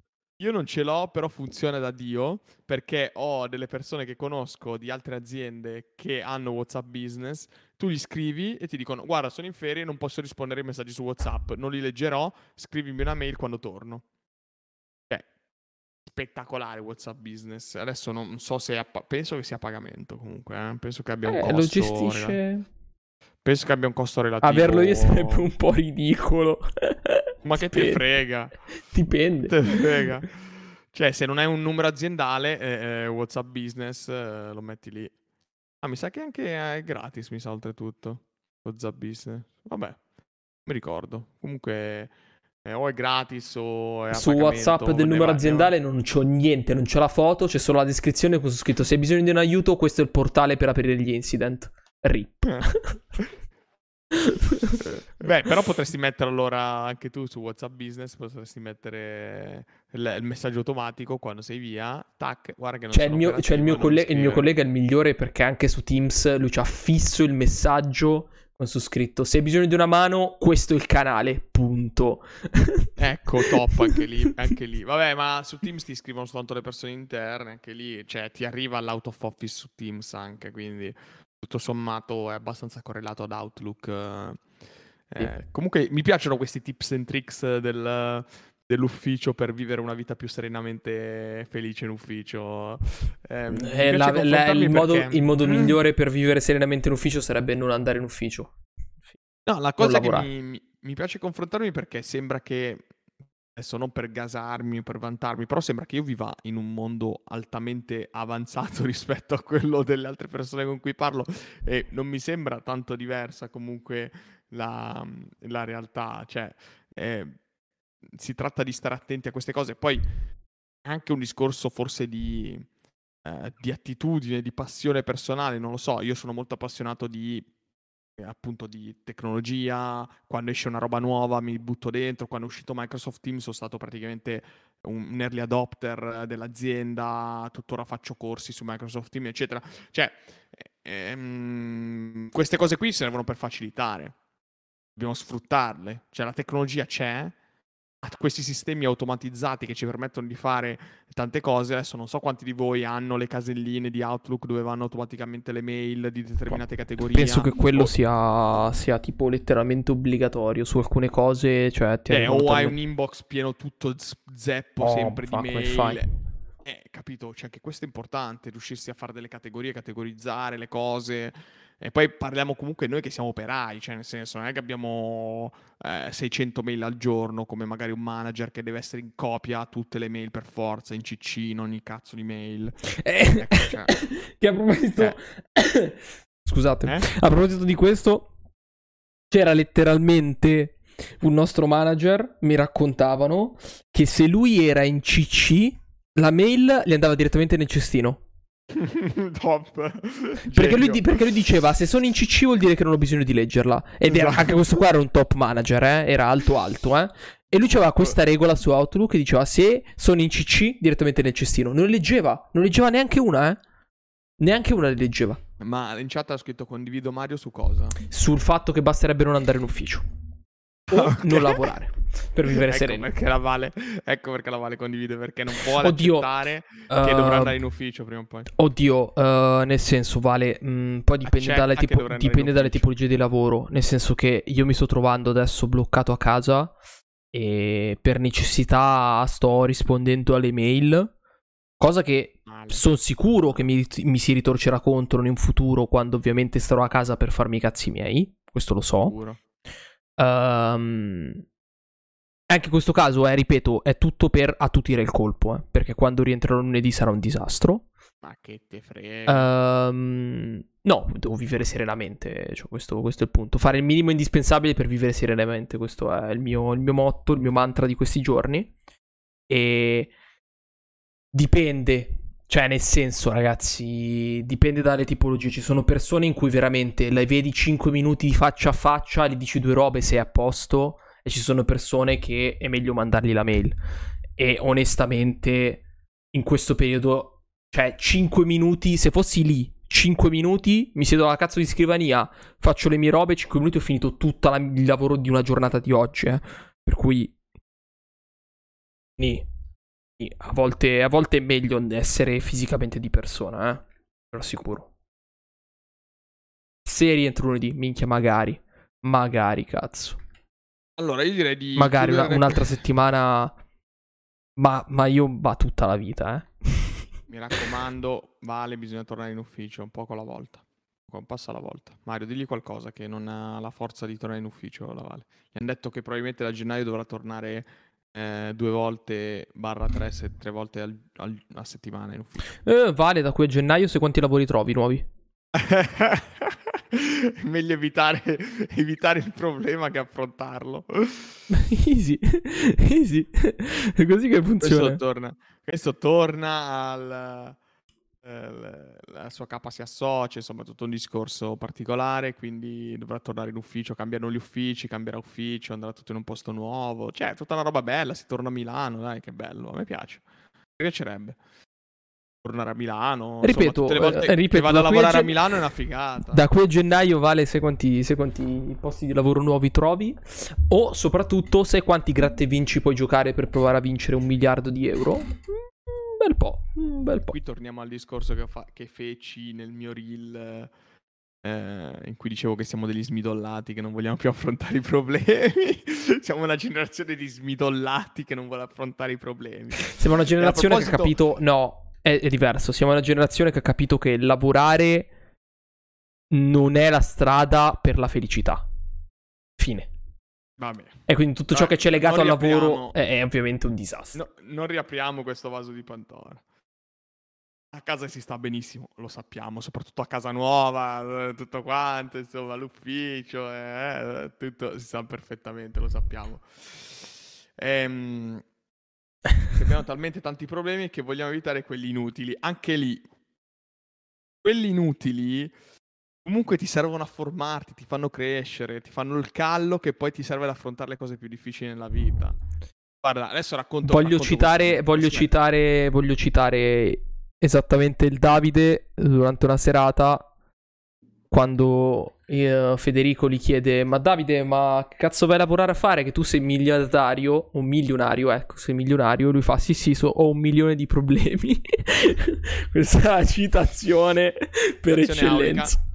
io non ce l'ho, però funziona da Dio, perché ho delle persone che conosco di altre aziende che hanno WhatsApp Business. Tu gli scrivi e ti dicono: guarda, sono in ferie, non posso rispondere ai messaggi su WhatsApp, non li leggerò, scrivimi una mail quando torno. Beh, spettacolare WhatsApp Business. Adesso non so se è a, penso che sia a pagamento comunque, eh? Penso che abbia un eh, costo. Lo gestisce. Rega. Penso che abbia un costo relativo. Averlo io sarebbe un po' ridicolo. Ma che Dipende. te frega? Dipende. Te frega. Cioè, se non hai un numero aziendale, eh, eh, WhatsApp Business eh, lo metti lì. Ah, mi sa che anche è gratis, mi sa, oltretutto. WhatsApp Business. Vabbè, mi ricordo. Comunque, eh, o è gratis o è a Su pagamento, WhatsApp del numero aziendale non c'ho niente, non c'ho la foto, c'è solo la descrizione con su scritto: se hai bisogno di un aiuto, questo è il portale per aprire gli incident. Rip. Eh. Beh, però potresti mettere allora anche tu su WhatsApp Business, potresti mettere il, il messaggio automatico quando sei via. Tac, guarda che non c'è il mio, c'è il mio, colle- il mio collega è il migliore, perché anche su Teams lui c'ha fisso il messaggio con su scritto: se hai bisogno di una mano, questo è il canale, punto. Ecco, top anche lì, anche lì. Vabbè, ma su Teams ti scrivono soltanto le persone interne, anche lì, cioè ti arriva l'out of office su Teams anche, quindi tutto sommato è abbastanza correlato ad Outlook. Eh, sì. Comunque mi piacciono questi tips and tricks del, dell'ufficio per vivere una vita più serenamente felice in ufficio. Eh, eh, la, la, il, perché... modo, il modo mm. migliore per vivere serenamente in ufficio sarebbe non andare in ufficio. No, la cosa che mi, mi piace confrontarmi, perché sembra che adesso non per gasarmi o per vantarmi, però sembra che io viva in un mondo altamente avanzato rispetto a quello delle altre persone con cui parlo, e non mi sembra tanto diversa comunque la, la realtà, cioè eh, si tratta di stare attenti a queste cose. Poi è anche un discorso forse di, eh, di attitudine, di passione personale, non lo so, io sono molto appassionato di appunto di tecnologia, quando esce una roba nuova mi butto dentro, quando è uscito Microsoft Teams sono stato praticamente un early adopter dell'azienda, tuttora faccio corsi su Microsoft Teams eccetera, cioè ehm, queste cose qui servono per facilitare, dobbiamo sfruttarle, cioè la tecnologia c'è, questi sistemi automatizzati che ci permettono di fare tante cose. Adesso non so quanti di voi hanno le caselline di Outlook dove vanno automaticamente le mail di determinate Ma categorie. Penso che quello sia, sia tipo letteralmente obbligatorio su alcune cose, cioè ti eh, o hai un inbox pieno tutto zeppo oh, sempre di mail, eh, capito? Cioè anche questo è importante, riuscirsi a fare delle categorie, categorizzare le cose. E poi parliamo comunque noi che siamo operai, cioè nel senso non è che abbiamo eh, seicento mail al giorno come magari un manager che deve essere in copia a tutte le mail per forza, in cc in ogni cazzo di mail. Eh, ecco, cioè. Che a proposito eh. Scusate, eh? a proposito di questo c'era letteralmente un nostro manager, mi raccontavano che se lui era in cc la mail gli andava direttamente nel cestino. Top. Perché, lui, perché lui diceva se sono in cc vuol dire che non ho bisogno di leggerla, ed era, esatto. Anche questo qua era un top manager, eh? Era alto alto eh? E lui aveva questa regola su Outlook che diceva se sono in cc direttamente nel cestino, non leggeva non leggeva neanche una eh? neanche una le leggeva. Ma in chat ha scritto condivido Mario su cosa? Sul fatto che basterebbe non andare in ufficio o okay. non lavorare per vivere ecco sereno. Perché la Vale, ecco perché la Vale condivide, perché non può oddio, accettare uh, che dovrà andare in ufficio prima o poi. Oddio, uh, nel senso Vale, mh, poi dipende, dalle, tipo, dipende dalle tipologie di lavoro, nel senso che io mi sto trovando adesso bloccato a casa e per necessità sto rispondendo alle mail, cosa che vale. Sono sicuro che mi, mi si ritorcerà contro in futuro quando ovviamente starò a casa per farmi i cazzi miei, questo lo so. Sicuro. Um, anche in questo caso, eh, ripeto, è tutto per attutire il colpo, eh, perché quando rientrerò lunedì sarà un disastro. Ma che te frega. Um, no, devo vivere serenamente, cioè, questo, questo è il punto. Fare il minimo indispensabile per vivere serenamente, questo è il mio, il mio motto, il mio mantra di questi giorni. E dipende, cioè nel senso, ragazzi, dipende dalle tipologie. Ci sono persone in cui veramente le vedi cinque minuti di faccia a faccia, le dici due robe, sei a posto. E ci sono persone che è meglio mandargli la mail. E onestamente in questo periodo, cioè cinque minuti, se fossi lì cinque minuti, mi siedo alla cazzo di scrivania, faccio le mie robe, cinque minuti ho finito tutto la, il lavoro di una giornata di oggi, eh. Per cui nì. A volte, a volte è meglio essere fisicamente di persona, eh? Però sicuro. Se rientro lunedì, minchia, magari. Magari, cazzo. Allora, io direi di... Magari una, un'altra settimana... Ma, ma io... Ma tutta la vita, eh. Mi raccomando, Vale, bisogna tornare in ufficio, un poco alla volta. Un passo alla volta. Mario, digli qualcosa che non ha la forza di tornare in ufficio, la Vale. Gli hanno detto che probabilmente da gennaio dovrà tornare... Eh, due volte barra tre, se tre volte al, al, a settimana in ufficio. Eh, Vale, da qui a gennaio se quanti lavori trovi nuovi? Meglio evitare, evitare il problema che affrontarlo. Easy, easy. È così che funziona. Questo torna, questo torna al... la sua capa si associa, insomma tutto un discorso particolare, quindi dovrà tornare in ufficio, cambiano gli uffici, cambierà ufficio, andrà tutto in un posto nuovo, cioè tutta una roba bella, si torna a Milano, dai che bello, a me piace, mi piacerebbe tornare a Milano, ripeto, insomma, tutte le volte eh, ripeto, che vado a lavorare a, gen... a Milano è una figata. Da qui a gennaio Vale se quanti, se quanti posti di lavoro nuovi trovi, o soprattutto se quanti gratte vinci puoi giocare per provare a vincere un miliardo di euro. Bel po', un bel po'. Qui torniamo al discorso che, fa- che feci nel mio reel eh, in cui dicevo che siamo degli smidollati, che non vogliamo più affrontare i problemi. Siamo una generazione di smidollati che non vuole affrontare i problemi. Siamo una generazione proposito... che ha capito... No, è, è diverso. Siamo una generazione che ha capito che lavorare non è la strada per la felicità. Fine. Va bene. E quindi tutto ciò Dai, che c'è legato al lavoro è, è ovviamente un disastro. No, non riapriamo questo vaso di Pandora. A casa si sta benissimo, lo sappiamo, soprattutto a casa nuova, tutto quanto, insomma, l'ufficio, eh, tutto si sta perfettamente, lo sappiamo. Ehm, abbiamo talmente tanti problemi che vogliamo evitare quelli inutili. Anche lì, quelli inutili comunque ti servono a formarti, ti fanno crescere, ti fanno il callo che poi ti serve ad affrontare le cose più difficili nella vita. Guarda, adesso racconto... Voglio racconto citare, questo, voglio questo. citare, voglio citare... esattamente il Davide durante una serata, quando eh, Federico gli chiede: ma Davide, ma che cazzo vai a lavorare a fare, che tu sei miliardario o milionario, ecco, sei milionario? Lui fa: sì sì, so, ho un milione di problemi. Questa citazione per eccellenza.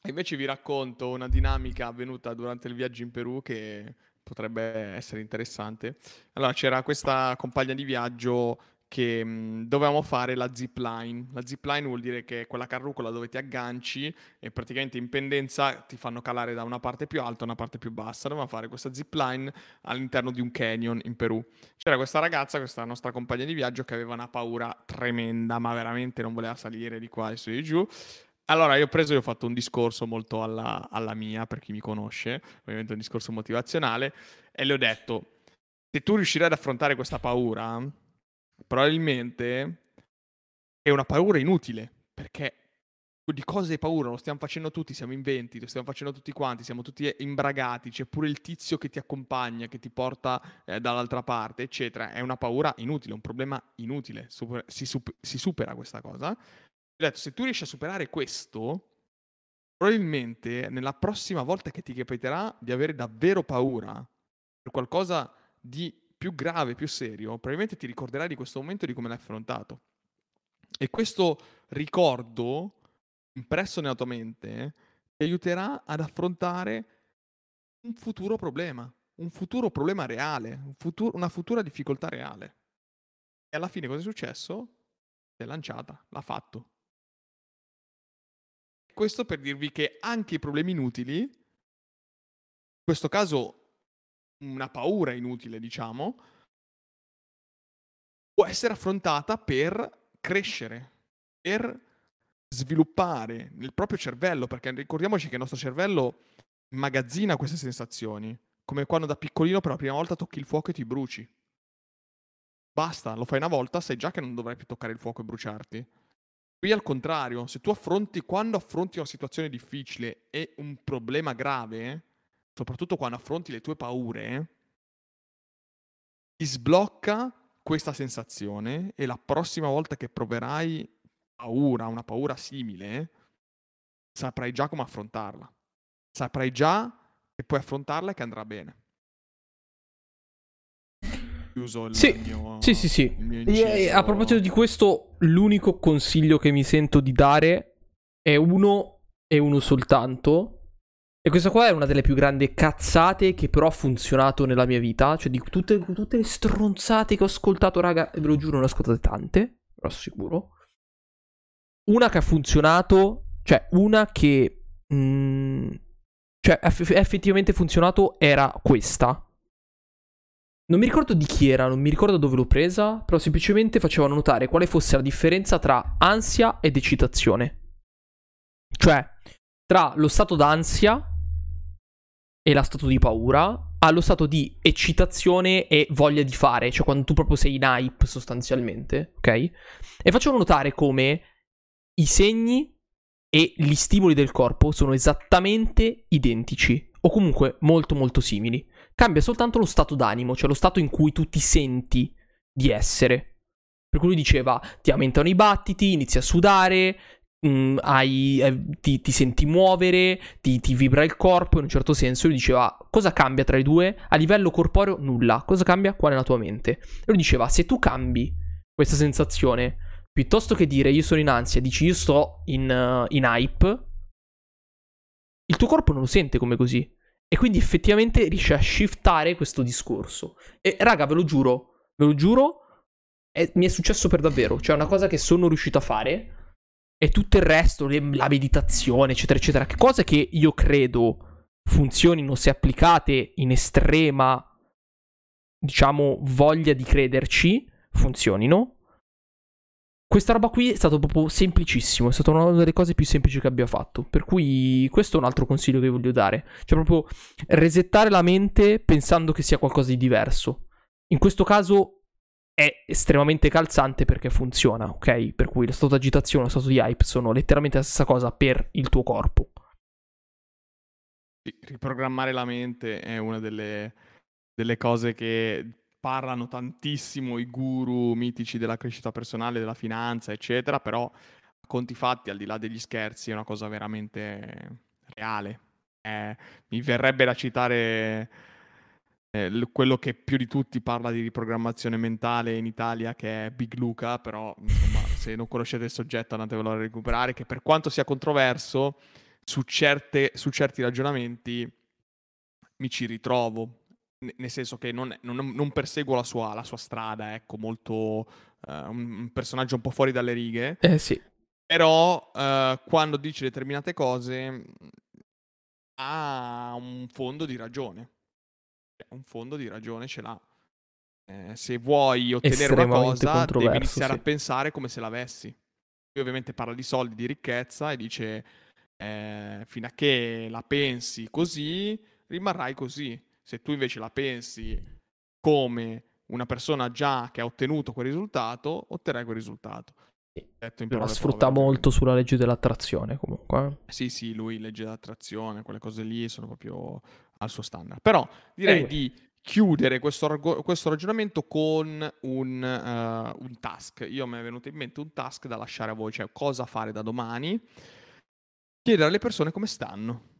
E invece vi racconto una dinamica avvenuta durante il viaggio in Perù che potrebbe essere interessante. Allora, c'era questa compagna di viaggio che mh, dovevamo fare la zipline. La zipline vuol dire che è quella carrucola dove ti agganci e praticamente in pendenza ti fanno calare da una parte più alta a una parte più bassa. Dovevamo fare questa zipline all'interno di un canyon in Perù. C'era questa ragazza, questa nostra compagna di viaggio, che aveva una paura tremenda, ma veramente non voleva salire di qua e su di giù. Allora io ho preso e ho fatto un discorso molto alla, alla mia, per chi mi conosce, ovviamente un discorso motivazionale, e le ho detto: se tu riuscirai ad affrontare questa paura, probabilmente è una paura inutile, perché di cose hai paura, lo stiamo facendo tutti, siamo in venti, lo stiamo facendo tutti quanti, siamo tutti imbragati, c'è pure il tizio che ti accompagna, che ti porta eh, dall'altra parte, eccetera. È una paura inutile, un problema inutile, super, si, super, si supera questa cosa. Ho detto: se tu riesci a superare questo, probabilmente nella prossima volta che ti capiterà di avere davvero paura per qualcosa di più grave, più serio, probabilmente ti ricorderai di questo momento, di come l'hai affrontato. E questo ricordo impresso nella tua mente ti aiuterà ad affrontare un futuro problema, un futuro problema reale, un futuro, una futura difficoltà reale. E alla fine cosa è successo? Si è lanciata, l'ha fatto. Questo per dirvi che anche i problemi inutili, in questo caso una paura inutile, diciamo, può essere affrontata per crescere, per sviluppare il proprio cervello, perché ricordiamoci che il nostro cervello immagazzina queste sensazioni, come quando da piccolino per la prima volta tocchi il fuoco e ti bruci. Basta, lo fai una volta, sai già che non dovrai più toccare il fuoco e bruciarti. Qui al contrario, se tu affronti, quando affronti una situazione difficile e un problema grave, soprattutto quando affronti le tue paure, ti sblocca questa sensazione, e la prossima volta che proverai paura, una paura simile, saprai già come affrontarla. Saprai già che puoi affrontarla e che andrà bene. Chiuso il sì. mio... Sì, sì, sì. Il mio inciso... A proposito di questo, l'unico consiglio che mi sento di dare è uno e uno soltanto. E questa qua è una delle più grandi cazzate che però ha funzionato nella mia vita. Cioè, di tutte, tutte le stronzate che ho ascoltato, raga, ve lo giuro, ne ho ascoltate tante, ve lo assicuro. Una che ha funzionato, cioè una che mh, cioè ha eff- effettivamente funzionato era questa. Non mi ricordo di chi era, non mi ricordo dove l'ho presa, però semplicemente facevano notare quale fosse la differenza tra ansia ed eccitazione. Cioè, tra lo stato d'ansia e lo stato di paura, allo stato di eccitazione e voglia di fare, cioè quando tu proprio sei in hype sostanzialmente, ok? E facciamo notare come i segni e gli stimoli del corpo sono esattamente identici, o comunque molto molto simili. Cambia soltanto lo stato d'animo, cioè lo stato in cui tu ti senti di essere. Per cui lui diceva: ti aumentano i battiti, inizi a sudare, Mm, hai, eh, ti, ti senti muovere, ti, ti vibra il corpo in un certo senso. Lui diceva: cosa cambia tra i due? A livello corporeo nulla, cosa cambia? Qual è la tua mente? E lui diceva: se tu cambi questa sensazione, piuttosto che dire io sono in ansia, dici io sto in, uh, in hype, il tuo corpo non lo sente come così, e quindi effettivamente riesci a shiftare questo discorso. E raga, ve lo giuro, ve lo giuro, è, mi è successo per davvero, cioè una cosa che sono riuscito a fare. E tutto il resto, la meditazione, eccetera, eccetera, che cosa che io credo funzionino se applicate in estrema, diciamo, voglia di crederci, funzionino. Questa roba qui è stato proprio semplicissimo, è stata una delle cose più semplici che abbia fatto, per cui questo è un altro consiglio che voglio dare, cioè proprio resettare la mente pensando che sia qualcosa di diverso. In questo caso è estremamente calzante perché funziona, ok? Per cui lo stato di agitazione e lo stato di hype sono letteralmente la stessa cosa per il tuo corpo. Riprogrammare la mente è una delle, delle cose che parlano tantissimo i guru mitici della crescita personale, della finanza, eccetera, però a conti fatti, al di là degli scherzi, è una cosa veramente reale. Eh, mi verrebbe da citare eh, quello che più di tutti parla di riprogrammazione mentale in Italia, che è Big Luca, però insomma, se non conoscete il soggetto andatevelo a recuperare, che per quanto sia controverso, su, certe, su certi ragionamenti mi ci ritrovo. Nel senso che non, non, non perseguo la sua, la sua strada, ecco, molto uh, un personaggio un po' fuori dalle righe. Eh sì. Però uh, quando dice determinate cose ha un fondo di ragione. Un fondo di ragione ce l'ha. Eh, se vuoi ottenere una cosa, devi iniziare sì. a pensare come se l'avessi. Lui ovviamente parla di soldi, di ricchezza e dice eh, fino a che la pensi così, rimarrai così. Se tu invece la pensi come una persona già che ha ottenuto quel risultato, otterrai quel risultato. Detto in la sfrutta molto sulla legge dell'attrazione comunque. Sì, sì, lui legge dell'attrazione, quelle cose lì sono proprio al suo standard. Però direi eh. di chiudere questo, questo ragionamento con un, uh, un task. Io mi è venuto in mente un task da lasciare a voi, cioè cosa fare da domani. Chiedere alle persone come stanno.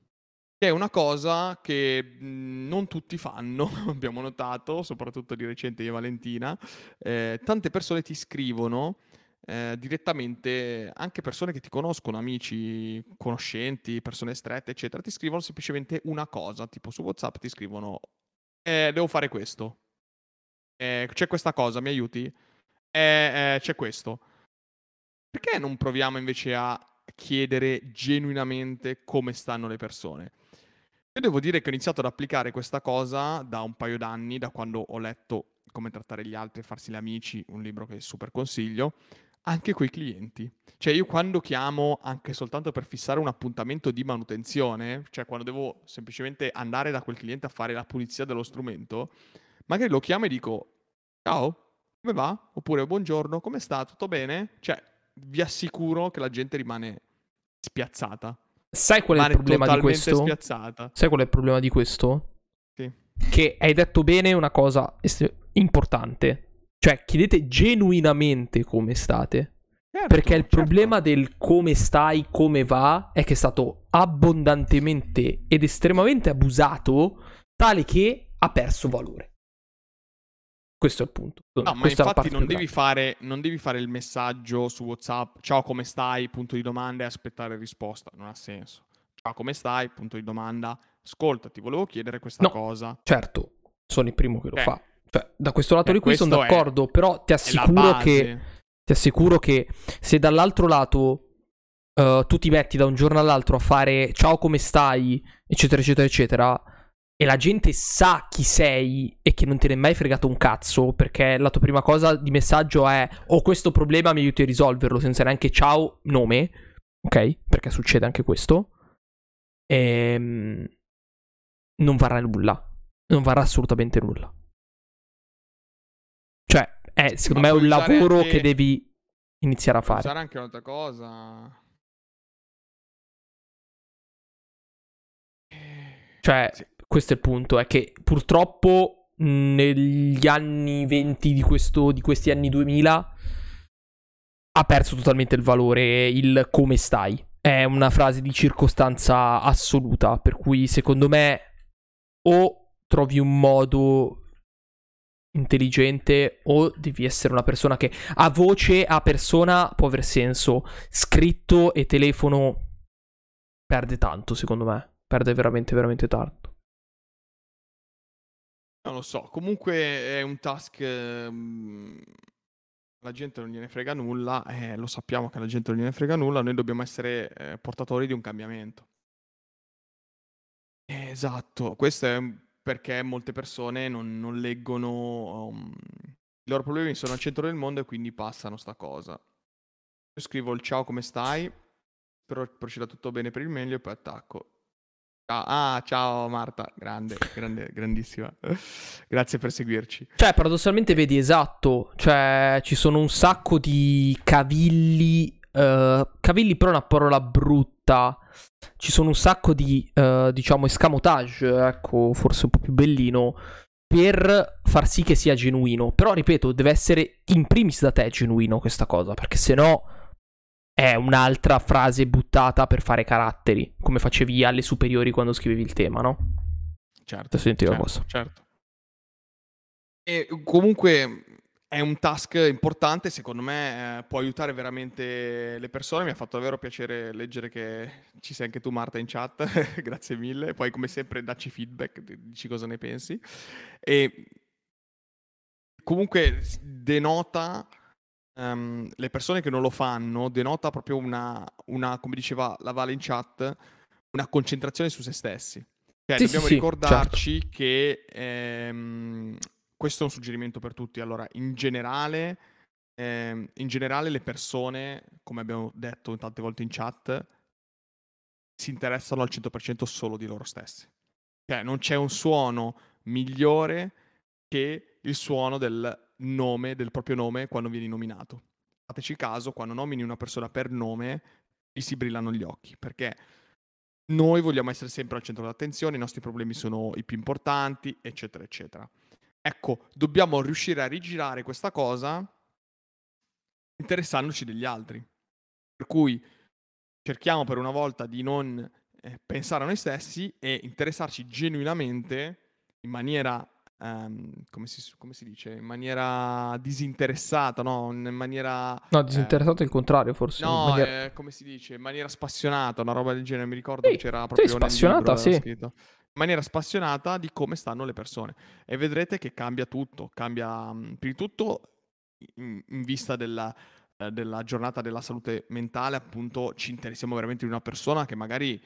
Che è una cosa che non tutti fanno, abbiamo notato, soprattutto di recente io e Valentina. Eh, tante persone ti scrivono eh, direttamente, anche persone che ti conoscono, amici, conoscenti, persone strette, eccetera, ti scrivono semplicemente una cosa, tipo su WhatsApp ti scrivono eh, devo fare questo, eh, c'è questa cosa, mi aiuti, eh, eh, c'è questo. Perché non proviamo invece a chiedere genuinamente come stanno le persone? Io devo dire che ho iniziato ad applicare questa cosa da un paio d'anni, da quando ho letto Come trattare gli altri e farsi gli amici, un libro che super consiglio, anche coi clienti. Cioè io quando chiamo anche soltanto per fissare un appuntamento di manutenzione, cioè quando devo semplicemente andare da quel cliente a fare la pulizia dello strumento, magari lo chiamo e dico ciao, come va? Oppure buongiorno, come sta? Tutto bene? Cioè vi assicuro che la gente rimane spiazzata. Sai qual è il problema di questo? Spiazzata. Sai qual è il problema di questo? Sì. Che hai detto bene una cosa est- importante. Cioè, chiedete genuinamente come state. Certo, perché il certo. problema del come stai, come va, è che è stato abbondantemente ed estremamente abusato, tale che ha perso valore. Questo è il punto. No, ma infatti non devi fare, non devi fare il messaggio su WhatsApp, ciao come stai, punto di domanda, e aspettare risposta. Non ha senso. Ciao come stai, punto di domanda, ascolta, ti volevo chiedere questa no, cosa. Certo, sono il primo che lo eh. fa. Cioè, da questo lato eh, di qui sono d'accordo, è, però ti assicuro che ti assicuro che se dall'altro lato uh, tu ti metti da un giorno all'altro a fare ciao come stai, eccetera, eccetera, eccetera, e la gente sa chi sei e che non te ne è mai fregato un cazzo, perché la tua prima cosa di messaggio è ho questo problema, mi aiuti a risolverlo, senza neanche ciao, nome, ok? Perché succede anche questo. Ehm, non varrà nulla. Non varrà assolutamente nulla. Cioè, è, secondo ma me è un lavoro anche... che devi iniziare a fare. Sarà anche un'altra cosa... Cioè, sì. Questo è il punto, è che purtroppo negli anni venti di, questo, di questi anni duemila ha perso totalmente il valore, il come stai. È una frase di circostanza assoluta, per cui secondo me o trovi un modo intelligente o devi essere una persona che a voce, a persona può aver senso, scritto e telefono perde tanto secondo me, perde veramente veramente tanto. Non lo so, comunque è un task, ehm, la gente non gliene frega nulla, eh, lo sappiamo che la gente non gliene frega nulla, noi dobbiamo essere eh, portatori di un cambiamento. Eh, Esatto, questo è perché molte persone non, non leggono, um, i loro problemi sono al centro del mondo e quindi passano sta cosa. Io scrivo il ciao come stai, però proceda tutto bene per il meglio e poi attacco. Ah, ah, ciao Marta, grande, grande, grandissima. Grazie per seguirci. Cioè, paradossalmente vedi, esatto, cioè ci sono un sacco di cavilli, uh, cavilli però è una parola brutta. Ci sono un sacco di, uh, diciamo, escamotage, ecco, forse un po' più bellino, per far sì che sia genuino. Però, ripeto, deve essere in primis da te genuino questa cosa, perché sennò è un'altra frase buttata per fare caratteri, come facevi alle superiori quando scrivevi il tema, no? Certo, sentivo certo, cosa. Certo. E comunque è un task importante, secondo me, eh, può aiutare veramente le persone. Mi ha fatto davvero piacere leggere che ci sei anche tu, Marta, in chat. Grazie mille. Poi, come sempre, dacci feedback, dici cosa ne pensi. E comunque denota... Um, le persone che non lo fanno denota proprio una, una, come diceva la Vale in chat, una concentrazione su se stessi. Cioè, sì, dobbiamo sì, ricordarci certo. che ehm, questo è un suggerimento per tutti. Allora, in generale, ehm, in generale le persone, come abbiamo detto tante volte in chat, si interessano al cento per cento solo di loro stessi. Cioè, non c'è un suono migliore che il suono del nome, del proprio nome, quando vieni nominato. Fateci caso, quando nomini una persona per nome gli si brillano gli occhi, perché noi vogliamo essere sempre al centro dell'attenzione, i nostri problemi sono i più importanti, eccetera eccetera. Ecco, dobbiamo riuscire a rigirare questa cosa interessandoci degli altri, per cui cerchiamo per una volta di non eh, pensare a noi stessi e interessarci genuinamente, in maniera Um, come, si, come si dice? In maniera disinteressata, no? In maniera... No, disinteressata eh, il contrario, forse. No, in maniera... eh, come si dice? In maniera spassionata, una roba del genere, mi ricordo sì, che c'era proprio sì, spassionata, libro, sì. scritto. In maniera spassionata di come stanno le persone. E vedrete che cambia tutto, cambia prima di tutto in, in vista della, eh, della giornata della salute mentale, appunto, ci interessiamo veramente di una persona che magari...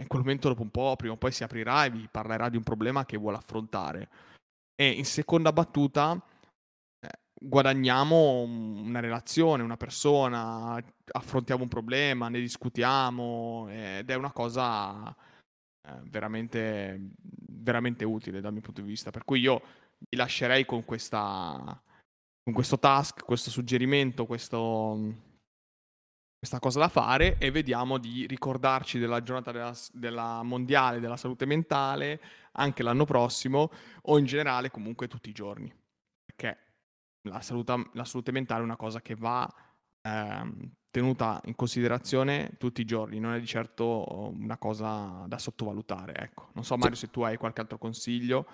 in quel momento dopo un po' prima o poi si aprirà e vi parlerà di un problema che vuole affrontare. E in seconda battuta eh, guadagniamo una relazione, una persona, affrontiamo un problema, ne discutiamo eh, ed è una cosa eh, veramente veramente utile dal mio punto di vista, per cui io vi lascerei con questa con questo task, questo suggerimento, questo questa cosa da fare, e vediamo di ricordarci della giornata della, della mondiale della salute mentale anche l'anno prossimo, o in generale comunque tutti i giorni, perché la salute, la salute mentale è una cosa che va eh, tenuta in considerazione tutti i giorni, non è di certo una cosa da sottovalutare, ecco. Non so Mario se tu hai qualche altro consiglio.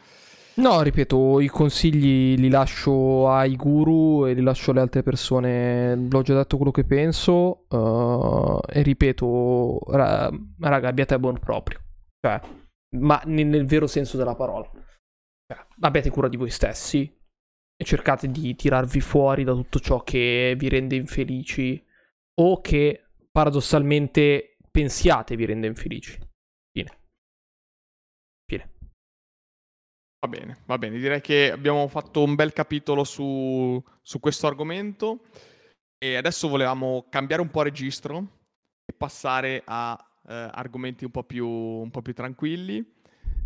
No, ripeto, i consigli li lascio ai guru e li lascio alle altre persone, l'ho già detto quello che penso, uh, e ripeto, ra- raga, abbiate buon proprio, cioè, ma nel, nel vero senso della parola, cioè, abbiate cura di voi stessi e cercate di tirarvi fuori da tutto ciò che vi rende infelici o che paradossalmente pensiate vi rende infelici. Fine. Va bene, va bene, direi che abbiamo fatto un bel capitolo su, su questo argomento e adesso volevamo cambiare un po' registro e passare a eh, argomenti un po' più, un po' più tranquilli,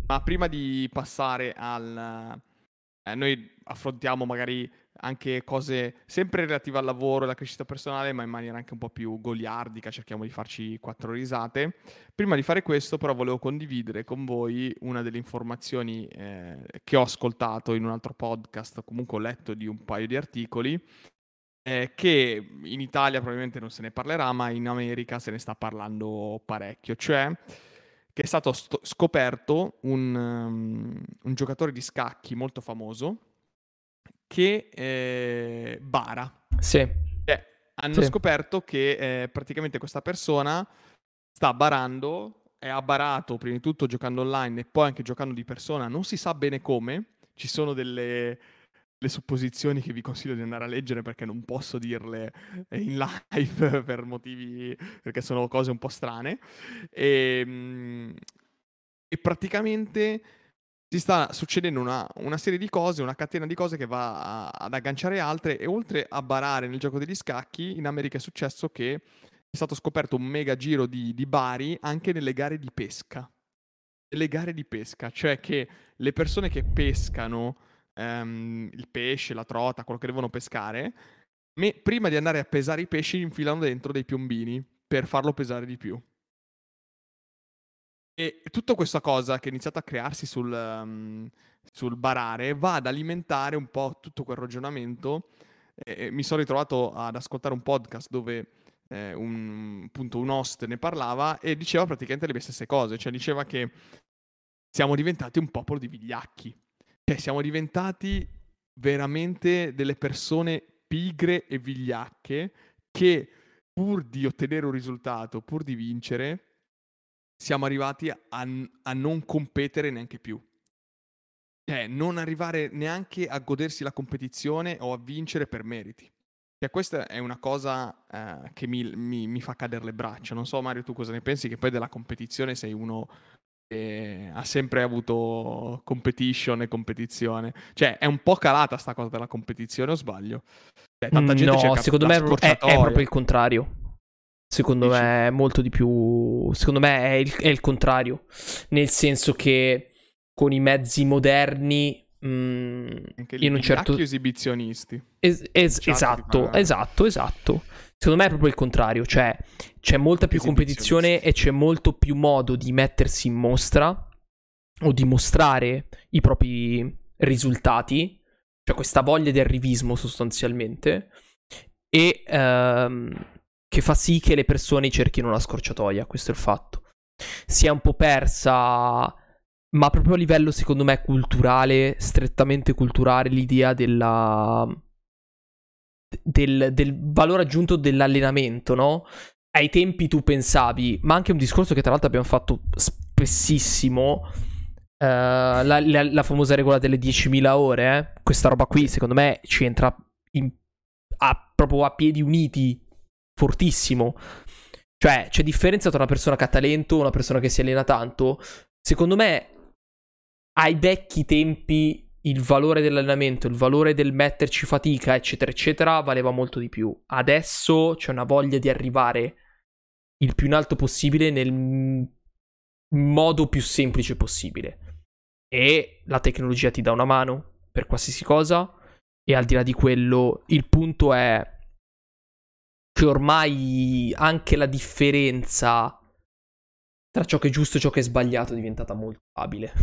ma prima di passare al... Eh, noi affrontiamo magari anche cose sempre relative al lavoro e alla crescita personale, ma in maniera anche un po' più goliardica, cerchiamo di farci quattro risate. Prima di fare questo però volevo condividere con voi una delle informazioni eh, che ho ascoltato in un altro podcast, comunque ho letto di un paio di articoli, eh, che in Italia probabilmente non se ne parlerà, ma in America se ne sta parlando parecchio, cioè che è stato st- scoperto un, um, un giocatore di scacchi molto famoso che eh, bara. Sì. Eh, hanno sì. scoperto che eh, praticamente questa persona sta barando, e ha barato prima di tutto giocando online e poi anche giocando di persona, non si sa bene come. Ci sono delle le supposizioni che vi consiglio di andare a leggere perché non posso dirle in live per motivi, perché sono cose un po' strane. E, e praticamente si sta succedendo una, una serie di cose, una catena di cose che va a, ad agganciare altre, e oltre a barare nel gioco degli scacchi, in America è successo che è stato scoperto un mega giro di, di bari anche nelle gare di pesca. Le gare di pesca, cioè che le persone che pescano ehm, il pesce, la trota, quello che devono pescare, me, prima di andare a pesare i pesci infilano dentro dei piombini per farlo pesare di più. E tutta questa cosa che è iniziata a crearsi sul, um, sul barare va ad alimentare un po' tutto quel ragionamento. Eh, mi sono ritrovato ad ascoltare un podcast dove Eh, un, appunto un host ne parlava e diceva praticamente le stesse cose, cioè diceva che siamo diventati un popolo di vigliacchi, cioè siamo diventati veramente delle persone pigre e vigliacche che pur di ottenere un risultato, pur di vincere, siamo arrivati a, a non competere neanche più, cioè non arrivare neanche a godersi la competizione o a vincere per meriti. Cioè, questa è una cosa eh, che mi, mi, mi fa cadere le braccia. Non so, Mario, tu cosa ne pensi? Che poi della competizione sei uno che ha sempre avuto competition e competizione. Cioè, è un po' calata sta cosa della competizione, o sbaglio? Cioè, tanta gente no, cerca secondo me è, è proprio il contrario. Secondo Dici? me è molto di più... Secondo me è il, è il contrario. Nel senso che con i mezzi moderni... Mm, anche lì, in un certo esibizionisti es- es- esatto esatto esatto secondo me è proprio il contrario, cioè c'è molta più competizione e c'è molto più modo di mettersi in mostra o di mostrare i propri risultati, cioè questa voglia di arrivismo sostanzialmente, e ehm, che fa sì che le persone cerchino la scorciatoia. Questo è il fatto, si è un po' persa, ma proprio a livello, secondo me, culturale, strettamente culturale, l'idea della del, del valore aggiunto dell'allenamento, no? Ai tempi tu pensavi, ma anche un discorso che tra l'altro abbiamo fatto spessissimo, uh, la, la, la famosa regola delle diecimila ore, eh? Questa roba qui secondo me ci entra in, a, proprio a piedi uniti, fortissimo. Cioè c'è differenza tra una persona che ha talento e una persona che si allena tanto. Secondo me ai vecchi tempi il valore dell'allenamento, il valore del metterci fatica, eccetera, eccetera, valeva molto di più. Adesso c'è una voglia di arrivare il più in alto possibile nel modo più semplice possibile. E la tecnologia ti dà una mano per qualsiasi cosa, e al di là di quello il punto è che ormai anche la differenza tra ciò che è giusto e ciò che è sbagliato è diventata molto abile.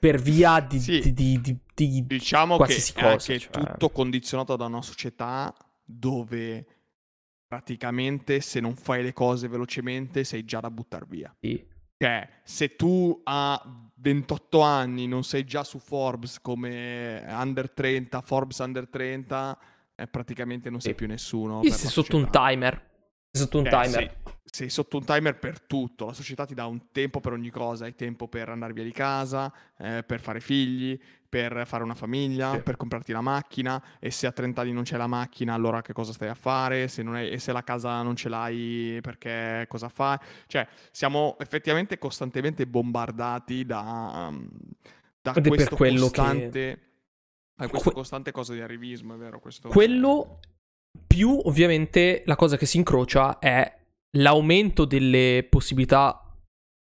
Per via di, sì. di, di, di, di diciamo qualsiasi che cosa. Diciamo che è cioè... tutto condizionato da una società dove praticamente se non fai le cose velocemente sei già da buttar via. Sì. Cioè, se tu a ventotto anni non sei già su Forbes come under trenta, Forbes under trenta, eh, praticamente non sei sì. più nessuno. Sì, per sei sotto società. un timer. Sei sotto un eh, timer. Sì. Sei sotto un timer per tutto, la società ti dà un tempo per ogni cosa, hai tempo per andare via di casa, eh, per fare figli, per fare una famiglia, sì. per comprarti la macchina, e se a trenta anni non c'è la macchina allora che cosa stai a fare, se non è, e se la casa non ce l'hai perché cosa fai? Cioè siamo effettivamente costantemente bombardati da, da questo, costante, che... da questo que... costante cosa di arrivismo, è vero? Questo... Quello più ovviamente la cosa che si incrocia è l'aumento delle possibilità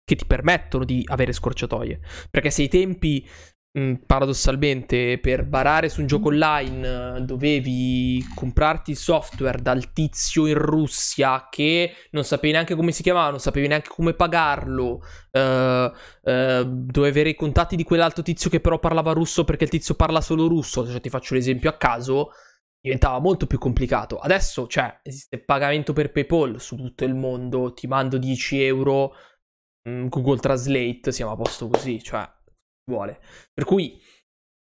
che ti permettono di avere scorciatoie, perché se i tempi mh, paradossalmente per barare su un gioco online dovevi comprarti il software dal tizio in Russia che non sapevi neanche come si chiamava, non sapevi neanche come pagarlo, uh, uh, dovevi avere i contatti di quell'altro tizio che però parlava russo perché il tizio parla solo russo, cioè, ti faccio l'esempio a caso, diventava molto più complicato. Adesso, cioè, esiste pagamento per PayPal su tutto il mondo, ti mando dieci euro, mh, Google Translate, siamo a posto così, cioè, vuole. Per cui,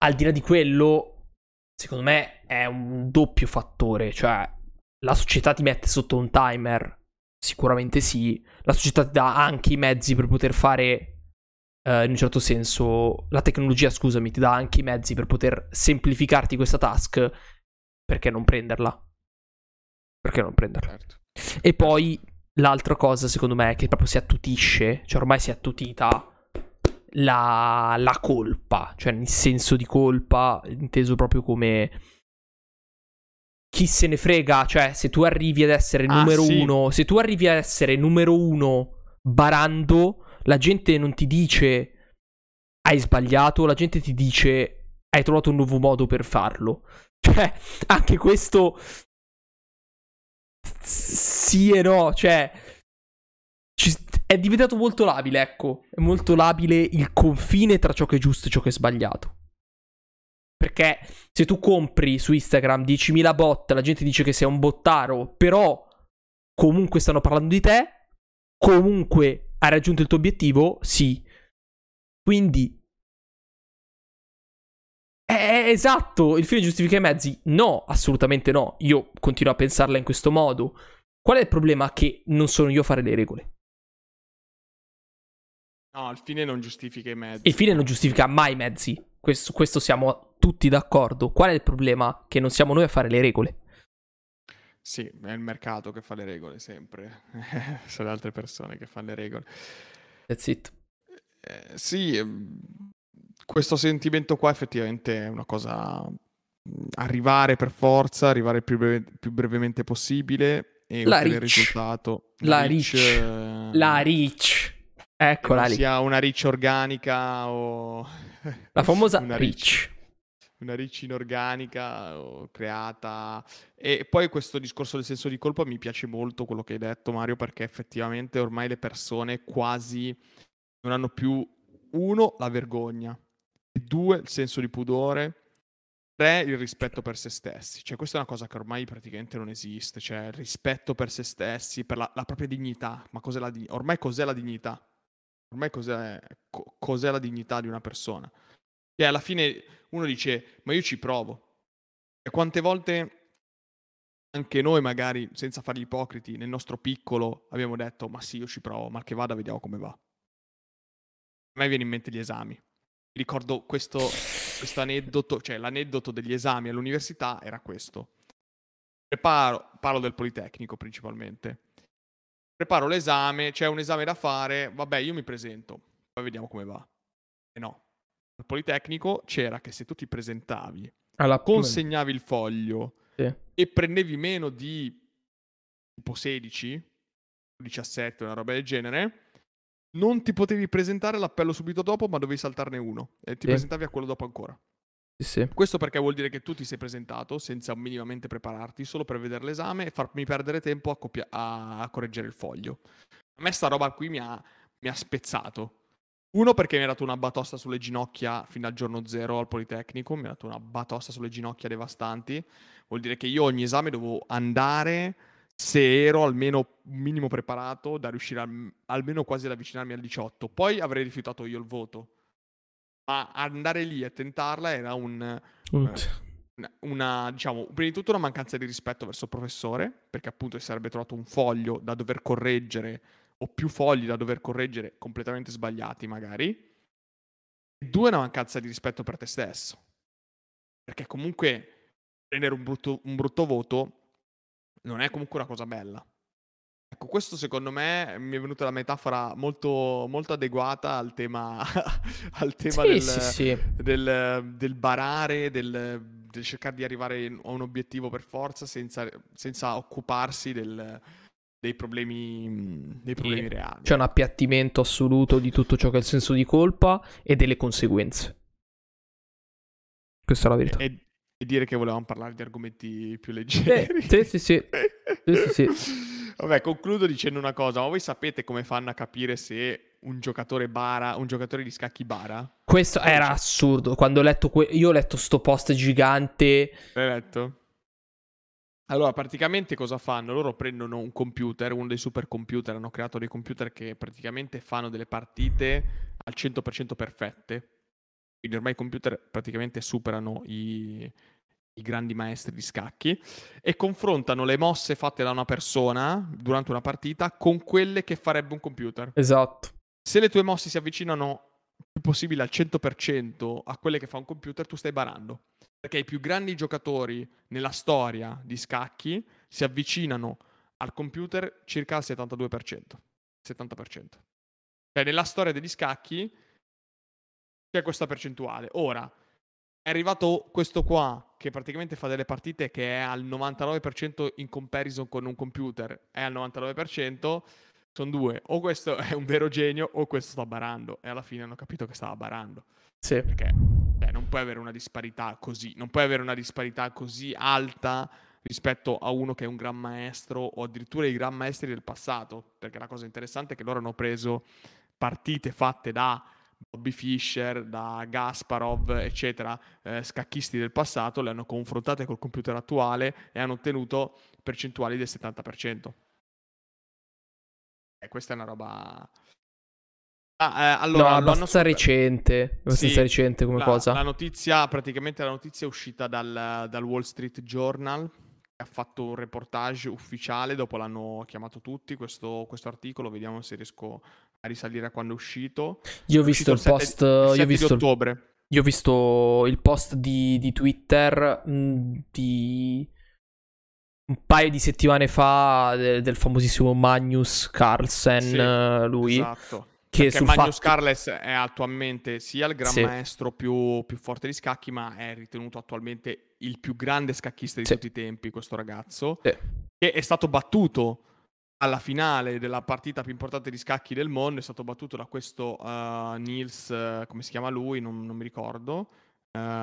al di là di quello, secondo me è un doppio fattore, cioè, la società ti mette sotto un timer, sicuramente sì, la società ti dà anche i mezzi per poter fare... Uh, in un certo senso, la tecnologia, scusami, ti dà anche i mezzi per poter semplificarti questa task. Perché non prenderla? Perché non prenderla? Certo. E poi L'altra cosa, secondo me, è che proprio si attutisce, cioè ormai si è attutita la, la colpa, cioè il senso di colpa inteso proprio come chi se ne frega, cioè se tu arrivi ad essere numero ah, sì. uno, se tu arrivi ad essere numero uno barando, la gente non ti dice hai sbagliato, la gente ti dice hai trovato un nuovo modo per farlo. Cioè, anche questo sì e no, cioè ci... è diventato molto labile, ecco, è molto labile il confine tra ciò che è giusto e ciò che è sbagliato. Perché se tu compri su Instagram diecimila bot, la gente dice che sei un bottaro, però comunque stanno parlando di te, comunque hai raggiunto il tuo obiettivo, sì. Quindi è esatto, il fine giustifica i mezzi? No, assolutamente no. Io continuo a pensarla in questo modo. Qual è il problema? Che non sono io a fare le regole. No, il fine non giustifica i mezzi. Il fine non giustifica mai i mezzi. Questo, questo siamo tutti d'accordo. Qual è il problema? Che non siamo noi a fare le regole. Sì, è il mercato che fa le regole sempre. Sono le altre persone che fanno le regole. That's it. Eh, sì... Questo sentimento qua effettivamente è una cosa, arrivare per forza, arrivare il più, breve, più brevemente possibile e la ottenere reach. Il risultato. La, la reach. reach. La reach. Eccola lì. Sia una reach organica o... La famosa una reach. reach. Una reach inorganica o creata. E poi questo discorso del senso di colpa, mi piace molto quello che hai detto, Mario, perché effettivamente ormai le persone quasi non hanno più, uno, la vergogna. Due, il senso di pudore. Tre, il rispetto per se stessi. Cioè, questa è una cosa che ormai praticamente non esiste. Cioè, il rispetto per se stessi, per la, la propria dignità. Ma cos'è la dignità? Ormai cos'è la dignità? Ormai cos'è, co- cos'è la dignità di una persona? Cioè, alla fine uno dice, ma io ci provo. E quante volte anche noi, magari, senza fare gli ipocriti, nel nostro piccolo abbiamo detto, ma sì, io ci provo, mal che vada, vediamo come va. A me viene in mente gli esami. Mi ricordo questo, questo aneddoto, cioè l'aneddoto degli esami all'università era questo. Preparo, parlo del Politecnico principalmente. Preparo l'esame, c'è un esame da fare, vabbè, io mi presento, poi vediamo come va. E no, al Politecnico c'era che se tu ti presentavi, alla consegnavi il foglio sì. e prendevi meno di tipo sedici, diciassette, una roba del genere, non ti potevi presentare all'appello subito dopo, ma dovevi saltarne uno e ti sì. presentavi a quello dopo ancora. Sì, sì. Questo perché vuol dire che tu ti sei presentato senza minimamente prepararti, solo per vedere l'esame e farmi perdere tempo a, copia- a-, a correggere il foglio. A me sta roba qui mi ha, mi ha spezzato. Uno, perché mi ha dato una batosta sulle ginocchia fino al giorno zero al Politecnico, mi ha dato una batosta sulle ginocchia devastanti. Vuol dire che io ogni esame dovevo andare... se ero almeno minimo preparato, da riuscire a, almeno quasi ad avvicinarmi al diciotto. Poi avrei rifiutato io il voto. Ma andare lì e tentarla era un, eh, una, diciamo, prima di tutto una mancanza di rispetto verso il professore, perché appunto si sarebbe trovato un foglio da dover correggere, o più fogli da dover correggere, completamente sbagliati magari. Due, una mancanza di rispetto per te stesso. Perché comunque prendere un brutto, un brutto voto non è comunque una cosa bella. Ecco, questo secondo me mi è venuta la metafora molto, molto adeguata al tema, al tema sì, del, sì, sì. Del, del barare, del, del cercare di arrivare a un obiettivo per forza senza, senza occuparsi del, dei problemi, dei problemi sì. reali. C'è un appiattimento assoluto di tutto ciò che è il senso di colpa e delle conseguenze. Questa è la verità. E, E dire che volevamo parlare di argomenti più leggeri. Sì, sì, sì. sì, sì. Vabbè, concludo dicendo una cosa. Ma voi sapete come fanno a capire se un giocatore bara, un giocatore di scacchi bara? Questo era c'è? assurdo. Quando ho letto... Que- io ho letto sto post gigante. L'hai letto? Allora, praticamente cosa fanno? Loro prendono un computer, uno dei supercomputer. Hanno creato dei computer che praticamente fanno delle partite al cento per cento perfette. Quindi ormai i computer praticamente superano i, i grandi maestri di scacchi e confrontano le mosse fatte da una persona durante una partita con quelle che farebbe un computer. Esatto. Se le tue mosse si avvicinano più possibile al cento per cento a quelle che fa un computer, tu stai barando. Perché i più grandi giocatori nella storia di scacchi si avvicinano al computer circa il settantadue per cento. settanta per cento. Cioè, nella storia degli scacchi c'è questa percentuale. Ora, è arrivato questo qua, che praticamente fa delle partite che è al novantanove per cento in comparison con un computer. È al novantanove per cento, sono due. O questo è un vero genio, o questo sta barando. E alla fine hanno capito che stava barando. Sì. Perché beh, non puoi avere una disparità così. Non puoi avere una disparità così alta rispetto a uno che è un gran maestro, o addirittura i gran maestri del passato. Perché la cosa interessante è che loro hanno preso partite fatte da Bobby Fischer, da Gasparov, eccetera, eh, scacchisti del passato, le hanno confrontate col computer attuale e hanno ottenuto percentuali del settanta per cento. E questa è una roba... Ah, eh, allora, no, abbastanza notizia... recente, abbastanza sì, recente come la, cosa. La notizia, praticamente la notizia è uscita dal, dal Wall Street Journal, che ha fatto un reportage ufficiale, dopo l'hanno chiamato tutti, questo, questo articolo, vediamo se riesco a risalire a quando è uscito. Io ho visto il post di ottobre. Io ho visto il post di, di Twitter mh, di un paio di settimane fa de, del famosissimo Magnus Carlsen, sì, lui. Esatto. Che perché Magnus fatto... Carlsen è attualmente sia il gran sì. maestro più, più forte di scacchi, ma è ritenuto attualmente il più grande scacchista di sì. tutti i tempi, questo ragazzo, sì. che è stato battuto alla finale della partita più importante di scacchi del mondo, è stato battuto da questo uh, Nils, uh, come si chiama lui, non, non mi ricordo, uh,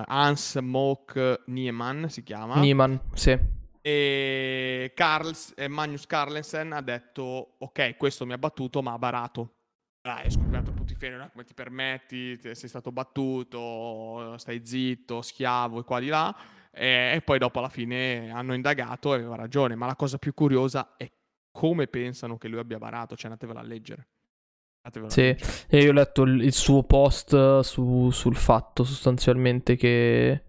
Hans Moke Niemann si chiama. Niemann, sì. E Carls, eh, Magnus Carlsen ha detto, ok, questo mi ha battuto ma ha barato. Ah, hai scoperto punti fermi, no? Come ti permetti, sei stato battuto, stai zitto, schiavo e qua di là, e, e poi dopo alla fine hanno indagato e aveva ragione, ma la cosa più curiosa è come pensano che lui abbia barato, cioè andatevela a leggere. Andatevela sì, a leggere. E io ho letto il, il suo post su, sul fatto sostanzialmente che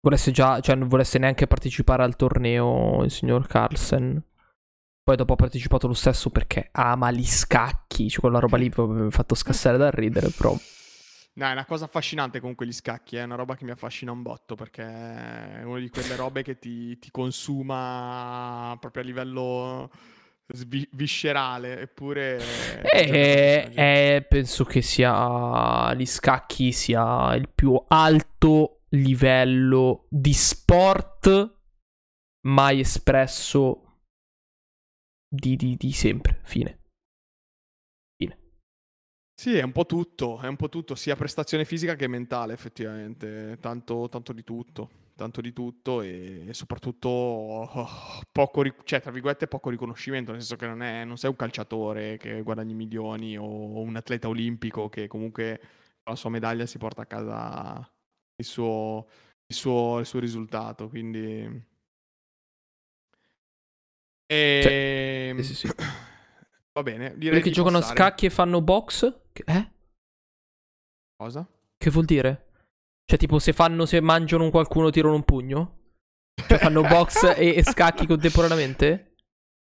volesse già, cioè non volesse neanche partecipare al torneo il signor Carlsen. Poi dopo ha partecipato lo stesso perché ama gli scacchi, cioè quella roba lì mi ha fatto scassare dal ridere, però... No, è una cosa affascinante comunque gli scacchi, è eh? una roba che mi affascina un botto, perché è una di quelle robe che ti, ti consuma proprio a livello svi- viscerale, eppure... Eh, eh, penso che sia gli scacchi sia il più alto livello di sport mai espresso... Di, di, di sempre, fine. Fine. Sì, è un po' tutto, è un po' tutto, sia prestazione fisica che mentale, effettivamente. Tanto, tanto di tutto, tanto di tutto, e, e soprattutto oh, poco, cioè tra virgolette, poco riconoscimento, nel senso che non, è, non sei un calciatore che guadagni milioni o un atleta olimpico che comunque con la sua medaglia si porta a casa il suo, il suo, il suo risultato, quindi... E... Sì, sì, sì. Va bene, direi che giocano a scacchi e fanno box? Eh? Cosa? Che vuol dire? Cioè tipo se fanno, se mangiano un qualcuno tirano un pugno? Cioè fanno box e, e scacchi contemporaneamente?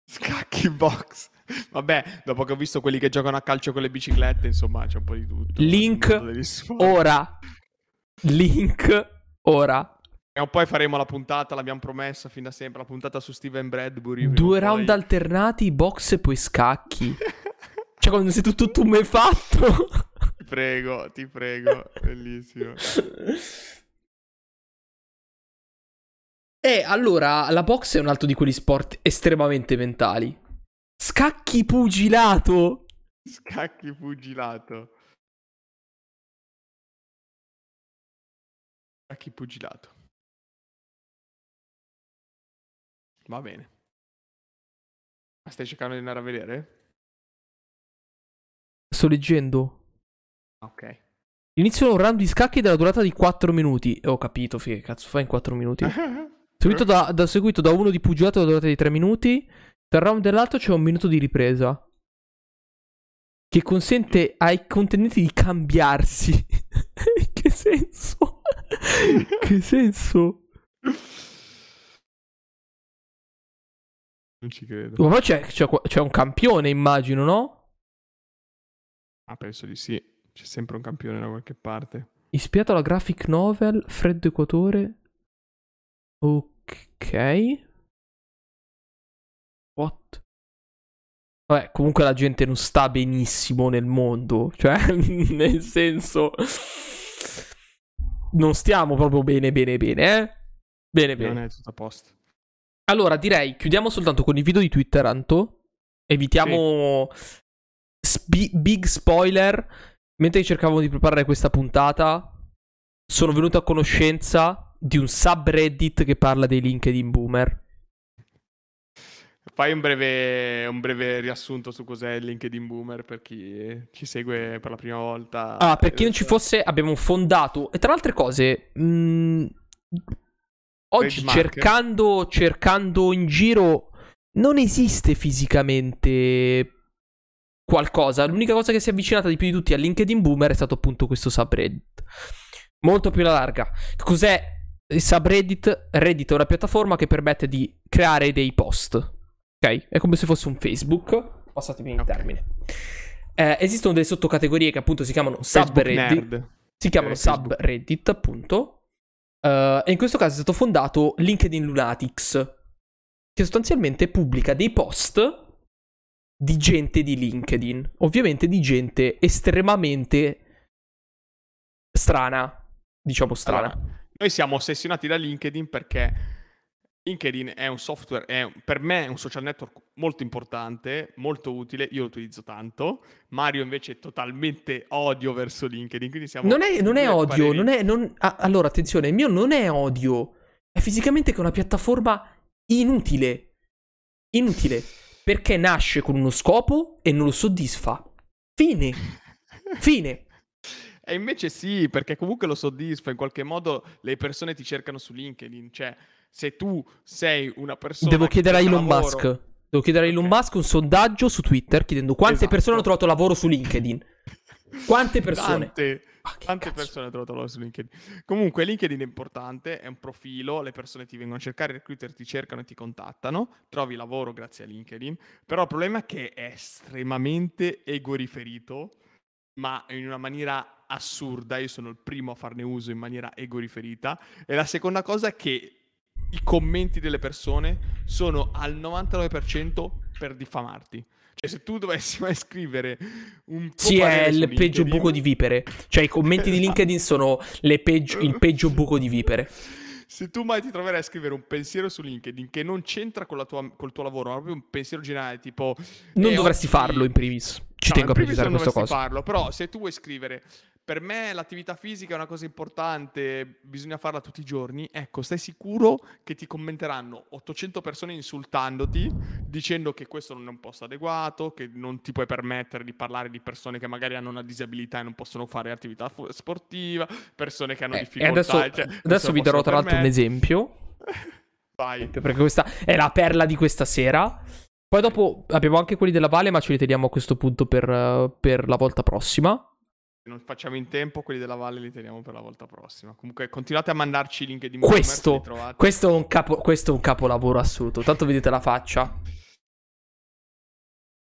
Scacchi box. Vabbè, dopo che ho visto quelli che giocano a calcio con le biciclette, insomma c'è un po' di tutto. Link ora. Link ora. E poi faremo la puntata, l'abbiamo promessa fin da sempre, la puntata su Steven Bradbury. Due round poi. alternati, box e poi scacchi. Cioè quando sei tutto tu mai fatto. Ti prego, ti prego, bellissimo. E allora, la box è un altro di quegli sport estremamente mentali. Scacchi pugilato. Scacchi pugilato. Scacchi pugilato. Va bene. Ma stai cercando di andare a vedere? Sto leggendo. Ok. Inizio un round di scacchi della durata di quattro minuti. Ho oh, capito, figa, che cazzo fai in quattro minuti? seguito, da, da, seguito da uno di pugilato della durata di tre minuti. Tra il round e l'altro c'è un minuto di ripresa. Che consente ai contendenti di cambiarsi. Che senso? Che senso? Non ci credo. Ma c'è, c'è, c'è un campione, immagino, no? Ah, penso di sì. C'è sempre un campione da qualche parte. Ispirato alla graphic novel Freddo Equatore. Ok. What? Vabbè, comunque la gente non sta benissimo nel mondo, cioè nel senso non stiamo proprio bene bene bene, eh? Bene bene. Non è tutto a posto. Allora direi chiudiamo soltanto con il video di Twitter, Anto. Evitiamo sì. sp- big spoiler. Mentre cercavamo di preparare questa puntata sono venuto a conoscenza di un subreddit che parla dei LinkedIn boomer. Fai un breve, un breve riassunto su cos'è il LinkedIn Boomer per chi ci segue per la prima volta. Ah, per chi non ci fosse, abbiamo fondato, e tra altre cose, mh, oggi cercando, cercando in giro non esiste fisicamente qualcosa. L'unica cosa che si è avvicinata di più di tutti a LinkedIn Boomer è stato appunto questo subreddit. Molto più alla larga. Cos'è il subreddit? Reddit è una piattaforma che permette di creare dei post. Ok, è come se fosse un Facebook, passatemi il okay. termine. Eh, esistono delle sottocategorie che appunto si chiamano subreddit, si chiamano eh, subreddit appunto, uh, e in questo caso è stato fondato LinkedIn Lunatics, che sostanzialmente pubblica dei post di gente di LinkedIn, ovviamente di gente estremamente strana, diciamo strana. Allora, noi siamo ossessionati da LinkedIn perché LinkedIn è un software, è per me è un social network molto importante, molto utile, io lo utilizzo tanto. Mario invece è totalmente odio verso LinkedIn, quindi siamo... Non è, non è odio, non è... Non... Ah, allora, attenzione, il mio non è odio, è fisicamente che è una piattaforma inutile, inutile, perché nasce con uno scopo e non lo soddisfa. Fine, fine. E invece sì, perché comunque lo soddisfa, in qualche modo le persone ti cercano su LinkedIn, cioè... Se tu sei una persona... Devo chiedere a Elon lavoro... Musk. Devo chiedere a Elon okay. Musk un sondaggio su Twitter chiedendo quante esatto. persone hanno trovato lavoro su LinkedIn. Quante persone? Tante, ah, tante persone hanno trovato lavoro su LinkedIn. Comunque LinkedIn è importante, è un profilo, le persone ti vengono a cercare, i recruiter ti cercano e ti contattano, trovi lavoro grazie a LinkedIn, però il problema è che è estremamente egoriferito, ma in una maniera assurda, io sono il primo a farne uso in maniera egoriferita, e la seconda cosa è che i commenti delle persone sono al novantanove per cento per diffamarti. Cioè se tu dovessi mai scrivere un... Sì, è il LinkedIn, peggio buco di vipere. Cioè i commenti di LinkedIn sono le peggio, il peggio buco di vipere. Se tu mai ti troverai a scrivere un pensiero su LinkedIn che non c'entra con la tua, col tuo lavoro, ma proprio un pensiero generale tipo... Non eh, dovresti oggi... farlo in primis. Ci no, tengo a precisare questa cosa. Non dovresti farlo, però se tu vuoi scrivere... Per me l'attività fisica è una cosa importante, bisogna farla tutti i giorni. Ecco, stai sicuro che ti commenteranno ottocento persone insultandoti, dicendo che questo non è un posto adeguato, che non ti puoi permettere di parlare di persone che magari hanno una disabilità e non possono fare attività fu- sportiva, persone che hanno eh, difficoltà. Adesso, cioè, adesso vi darò tra l'altro un esempio. Vai. Perché questa è la perla di questa sera. Poi dopo abbiamo anche quelli della Vale, ma ce li teniamo a questo punto per, per la volta prossima. Non facciamo in tempo, quelli della Valle li teniamo per la volta prossima. Comunque continuate a mandarci i link di questo, questo è un capo, questo è un capolavoro assoluto. Tanto vedete la faccia.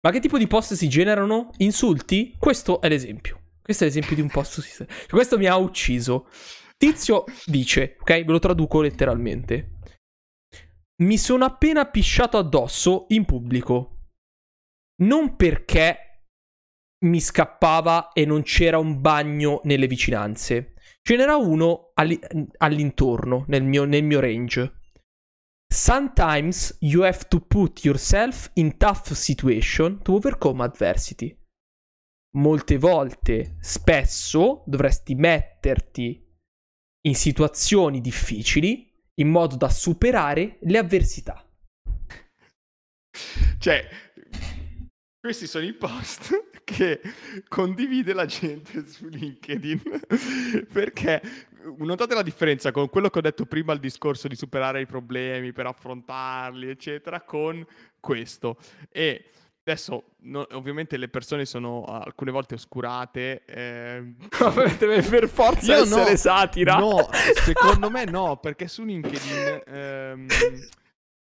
Ma che tipo di post si generano? Insulti? Questo è l'esempio. Questo è l'esempio di un post. Su... Questo mi ha ucciso. Tizio dice, ok, ve lo traduco letteralmente. Mi sono appena pisciato addosso in pubblico. Non perché mi scappava e non c'era un bagno nelle vicinanze. Ce n'era uno all- all'intorno, nel mio, nel mio range. Sometimes you have to put yourself in tough situation to overcome adversity. Molte volte, spesso, dovresti metterti in situazioni difficili in modo da superare le avversità. Cioè... Questi sono i post che condivide la gente su LinkedIn, perché notate la differenza con quello che ho detto prima, il discorso di superare i problemi per affrontarli, eccetera, con questo. E adesso, no, ovviamente, le persone sono alcune volte oscurate. Eh, per forza essere no, satira. No, secondo me no, perché su LinkedIn... Ehm,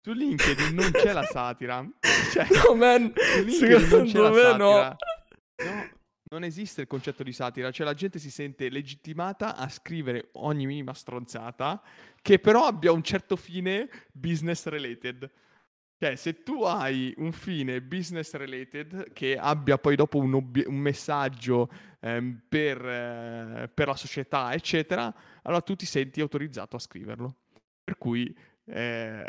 su LinkedIn non c'è la satira. Cioè, no, man. Secondo non c'è la satira. No. No, non esiste il concetto di satira. Cioè, la gente si sente legittimata a scrivere ogni minima stronzata che però abbia un certo fine business related. Cioè, se tu hai un fine business related che abbia poi dopo un, ob- un messaggio ehm, per, eh, per la società, eccetera, allora tu ti senti autorizzato a scriverlo. Per cui eh,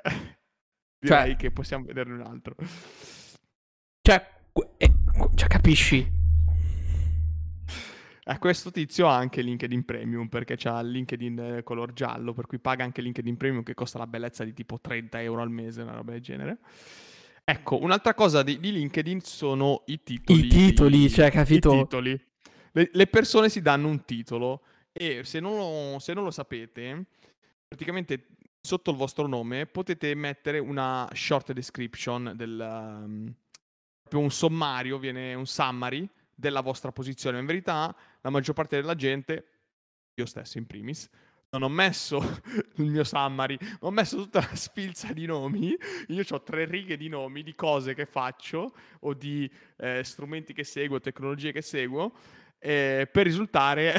direi cioè, che possiamo vederne un altro. Cioè, eh, cioè capisci? A questo tizio ha anche LinkedIn Premium, perché c'ha LinkedIn color giallo, per cui paga anche LinkedIn Premium, che costa la bellezza di tipo trenta euro al mese, una roba del genere. Ecco, un'altra cosa di, di LinkedIn sono i titoli. I titoli, di, cioè, capito? I titoli. Le, le persone si danno un titolo e se non, lo, se non lo sapete, praticamente sotto il vostro nome potete mettere una short description, del um, proprio un sommario, viene un summary della vostra posizione. In verità la maggior parte della gente, io stesso in primis, non ho messo il mio summary, ho messo tutta la sfilza di nomi. Io ho tre righe di nomi di cose che faccio o di eh, strumenti che seguo, tecnologie che seguo, eh, per risultare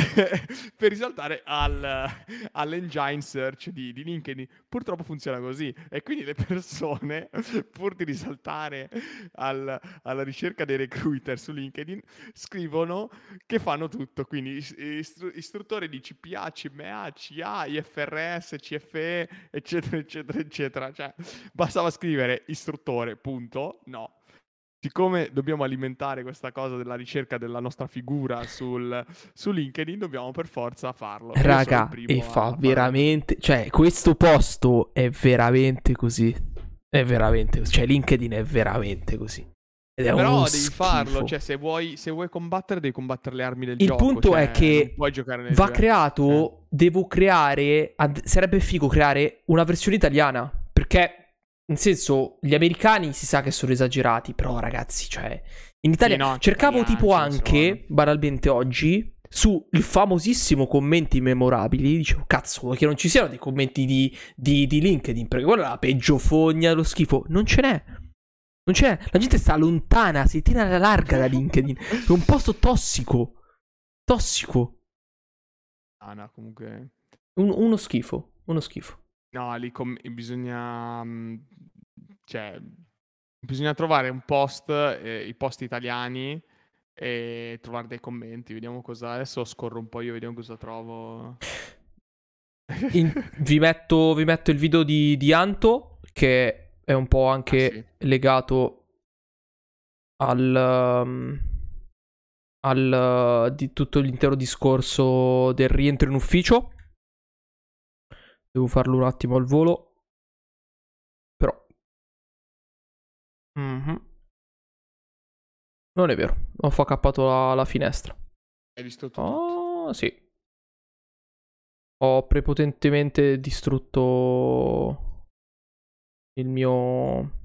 per risaltare al, all'engine search di, di LinkedIn. Purtroppo funziona così, e quindi le persone, pur di risaltare al, alla ricerca dei recruiter su LinkedIn, scrivono che fanno tutto, quindi istru- istruttore di C P A, C M A, C A, I F R S, C F E, eccetera, eccetera, eccetera. Cioè, bastava scrivere istruttore, punto, no. Siccome dobbiamo alimentare questa cosa della ricerca della nostra figura sul, su LinkedIn, dobbiamo per forza farlo. Raga, e fa veramente... Farlo. Cioè, questo posto è veramente così. È veramente così. Cioè, LinkedIn è veramente così. Ed è Però devi schifo. farlo. Cioè, se vuoi, se vuoi combattere, devi combattere le armi del Il gioco. Il punto cioè, è che puoi giocare nel va gioco. creato... Eh. Devo creare... Ad, sarebbe figo creare una versione italiana. Perché... Nel senso, gli americani si sa che sono esagerati, però ragazzi, cioè... In Italia sì, no, cercavo italiano, tipo anche, banalmente oggi, su il famosissimo commenti memorabili, dicevo, cazzo, che non ci siano dei commenti di, di, di LinkedIn, perché guarda la peggio fogna, lo schifo, non ce n'è. Non ce n'è, la gente sta lontana, si tiene alla larga da LinkedIn, è un posto tossico, tossico. Ah no, comunque... Un, uno schifo, uno schifo. No, lì com- bisogna cioè bisogna trovare un post, eh, i post italiani, e trovare dei commenti. Vediamo cosa... Adesso scorro un po' io, vediamo cosa trovo. In, vi, metto, vi metto il video di, di Anto, che è un po' anche ah, sì. legato al... Um... al di tutto l'intero discorso del rientro in ufficio. Devo farlo un attimo al volo. Però mm-hmm. non è vero. Ho facappato la, la finestra. Hai distrutto oh, tutto. Sì. Ho prepotentemente distrutto il mio...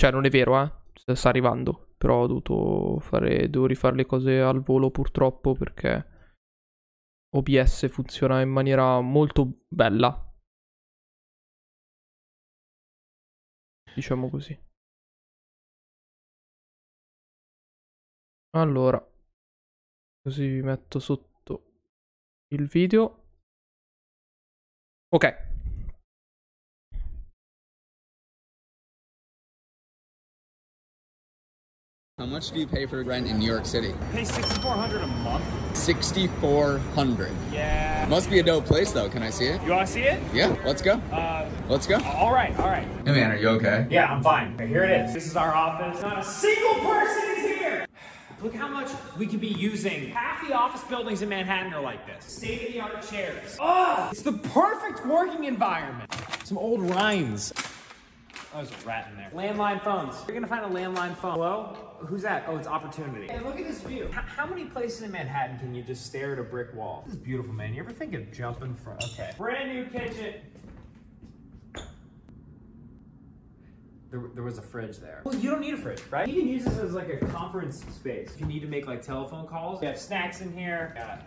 Cioè non è vero, eh. Sta arrivando. Però ho dovuto fare... Devo rifare le cose al volo purtroppo, perché... O B S funziona in maniera molto bella, diciamo così. Allora, così vi metto sotto il video. Ok. How much do you pay for rent in New York City? Pay sixty-four hundred dollars a month. sixty-four hundred dollars Yeah. Must be a dope place though. Can I see it? You want to see it? Yeah. Let's go. Uh, Let's go. All right. All right. Hey man, are you okay? Yeah, I'm fine. Here it is. This is our office. Not a single person is here. Look how much we could be using. Half the office buildings in Manhattan are like this. State-of-the-art chairs. Oh, it's the perfect working environment. Some old rhymes. Oh, there's a rat in there. Landline phones. You're gonna find a landline phone. Hello? Who's that? Oh, it's Opportunity. Hey, look at this view. H- how many places in Manhattan can you just stare at a brick wall? This is beautiful, man. You ever think of jumping from... Okay. Brand new kitchen. There, there was a fridge there. Well, you don't need a fridge, right? You can use this as like a conference space. If you need to make like telephone calls, you have snacks in here. Got it.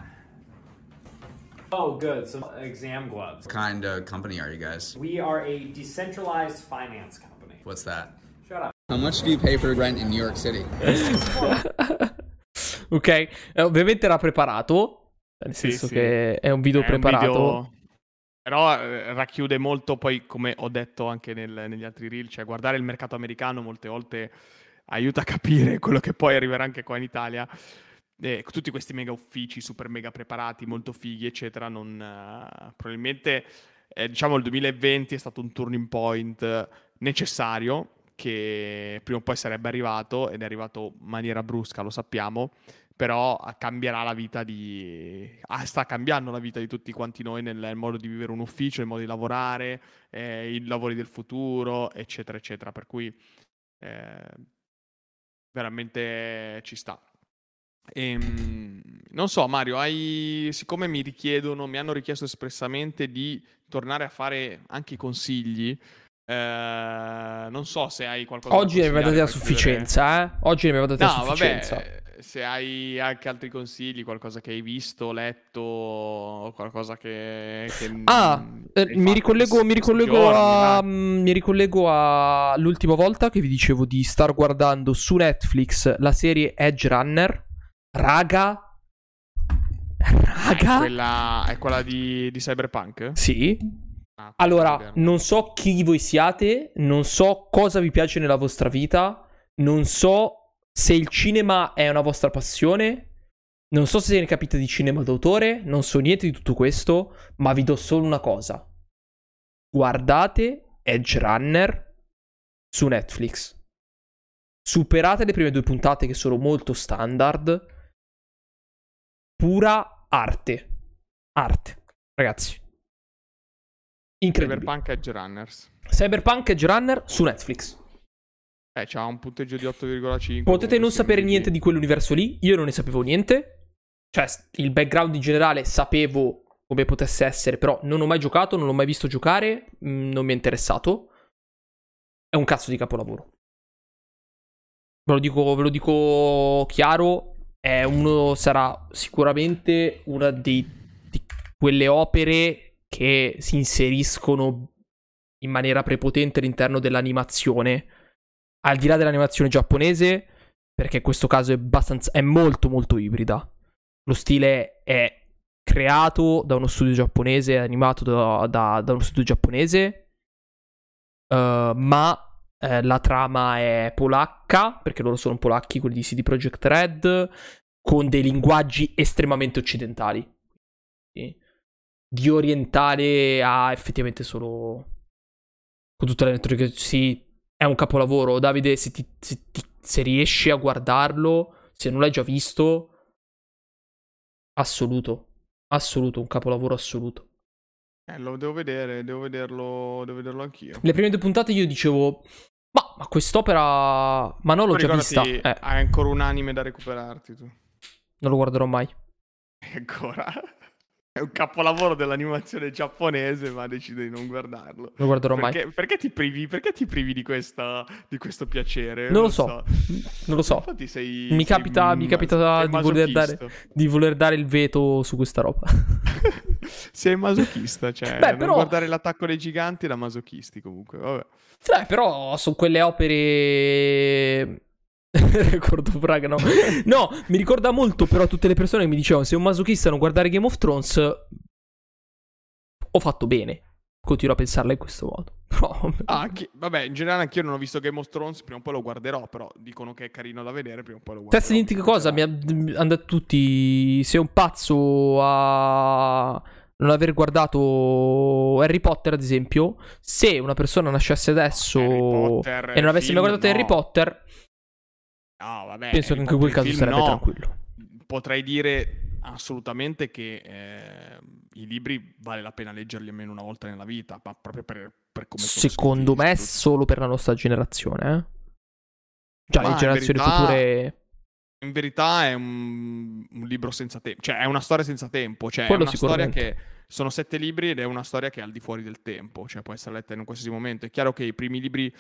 Oh, good. Some exam gloves. What kind of company are you guys? We are a decentralized finance company. What's that? Shut up. How much do you pay for rent in New York City? Ok, eh, ovviamente era preparato. Nel sì, senso sì. che è un video è preparato. Un video... Però eh, racchiude molto, poi come ho detto anche nel, negli altri reel, cioè guardare il mercato americano molte volte aiuta a capire quello che poi arriverà anche qua in Italia. Eh, tutti questi mega uffici super mega preparati, molto fighi eccetera, non eh, probabilmente eh, diciamo il duemilaventi è stato un turning point necessario che prima o poi sarebbe arrivato, ed è arrivato in maniera brusca, lo sappiamo, però cambierà la vita di... Ah, sta cambiando la vita di tutti quanti noi nel, nel modo di vivere un ufficio, nel modo di lavorare, eh, i lavori del futuro, eccetera, eccetera. Per cui eh, veramente ci sta. E, non so, Mario, hai... siccome mi richiedono, mi hanno richiesto espressamente di tornare a fare anche i consigli, eh, non so se hai qualcosa oggi da consigliare. Oggi ne avete dati a sufficienza, eh? Oggi ne avete dati a sufficienza. Vabbè, se hai anche altri consigli, qualcosa che hai visto, letto, qualcosa che... che ah, eh, mi ricollego, mi ricollego giorni, a... Ma... Mi ricollego a l'ultima volta che vi dicevo di star guardando su Netflix la serie Edgerunner. Raga... Raga... È quella, è quella di, di Cyberpunk? Sì. Ah, allora, non so chi voi siate, non so cosa vi piace nella vostra vita, non so... se il cinema è una vostra passione, non so se ne capite di cinema d'autore, non so niente di tutto questo, ma vi do solo una cosa. Guardate Edgerunner su Netflix. Superate le prime due puntate che sono molto standard. Pura arte. Arte, ragazzi. Incredibile. Cyberpunk Edgerunners. Cyberpunk Edgerunner su Netflix. Eh, c'ha un punteggio di otto virgola cinque. Potete non sapere niente di quell'universo lì. Io non ne sapevo niente. Cioè, il background in generale sapevo come potesse essere, però non ho mai giocato, non l'ho mai visto giocare, non mi è interessato. È un cazzo di capolavoro. Ve lo dico, ve lo dico chiaro. È uno, sarà sicuramente una di, di quelle opere che si inseriscono in maniera prepotente all'interno dell'animazione, al di là dell'animazione giapponese, perché in questo caso è abbastanza, è molto molto ibrida. Lo stile è creato da uno studio giapponese, è animato da, da, da uno studio giapponese, uh, ma eh, la trama è polacca, perché loro sono polacchi, quelli di C D Projekt Red, con dei linguaggi estremamente occidentali. Quindi, di orientale a effettivamente solo... con tutta l'elettronica, sì... È un capolavoro, Davide, se, ti, se, ti, se riesci a guardarlo, se non l'hai già visto, assoluto, assoluto, un capolavoro assoluto. Eh, lo devo vedere, devo vederlo, devo vederlo anch'io. Le prime due puntate io dicevo, ma, ma quest'opera, ma non l'ho già vista. Eh. Hai ancora un anime da recuperarti tu. Non lo guarderò mai. Ancora? È un capolavoro dell'animazione giapponese, ma decidi di non guardarlo. Non guarderò perché, mai. Perché ti privi, perché ti privi di, questa, di questo piacere? Non, non lo so. so. Non lo so. Infatti sei, mi sei, capita, mi capita di, voler dare, di voler dare il veto su questa roba. Sei masochista, cioè. Beh, non però... guardare l'attacco dei giganti da masochisti, comunque. Vabbè. Beh, però sono quelle opere... Ricordo Braga, no. No, mi ricorda molto però tutte le persone che mi dicevano se un masochista non guardare Game of Thrones, ho fatto bene. Continuo a pensarla in questo modo. Però... Ah, chi... Vabbè, in generale anch'io non ho visto Game of Thrones, prima o poi lo guarderò, però dicono che è carino da vedere, prima o poi lo guarderò. Testa identica cosa, mi ha... andato tutti, sei un pazzo a non aver guardato Harry Potter, ad esempio. Se una persona nascesse adesso Potter, e non avesse mai guardato no. Harry Potter... No, vabbè, penso che anche in quel caso film, sarebbe no. tranquillo. Potrei dire assolutamente che eh, i libri vale la pena leggerli almeno una volta nella vita, ma proprio per, per come secondo me istrutti. Solo per la nostra generazione, eh? Già ma le generazioni in verità, future in verità è un, un libro senza tempo, cioè è una storia senza tempo, cioè quello è una storia che sono sette libri ed è una storia che è al di fuori del tempo, cioè può essere letta in un qualsiasi momento. È chiaro che i primi libri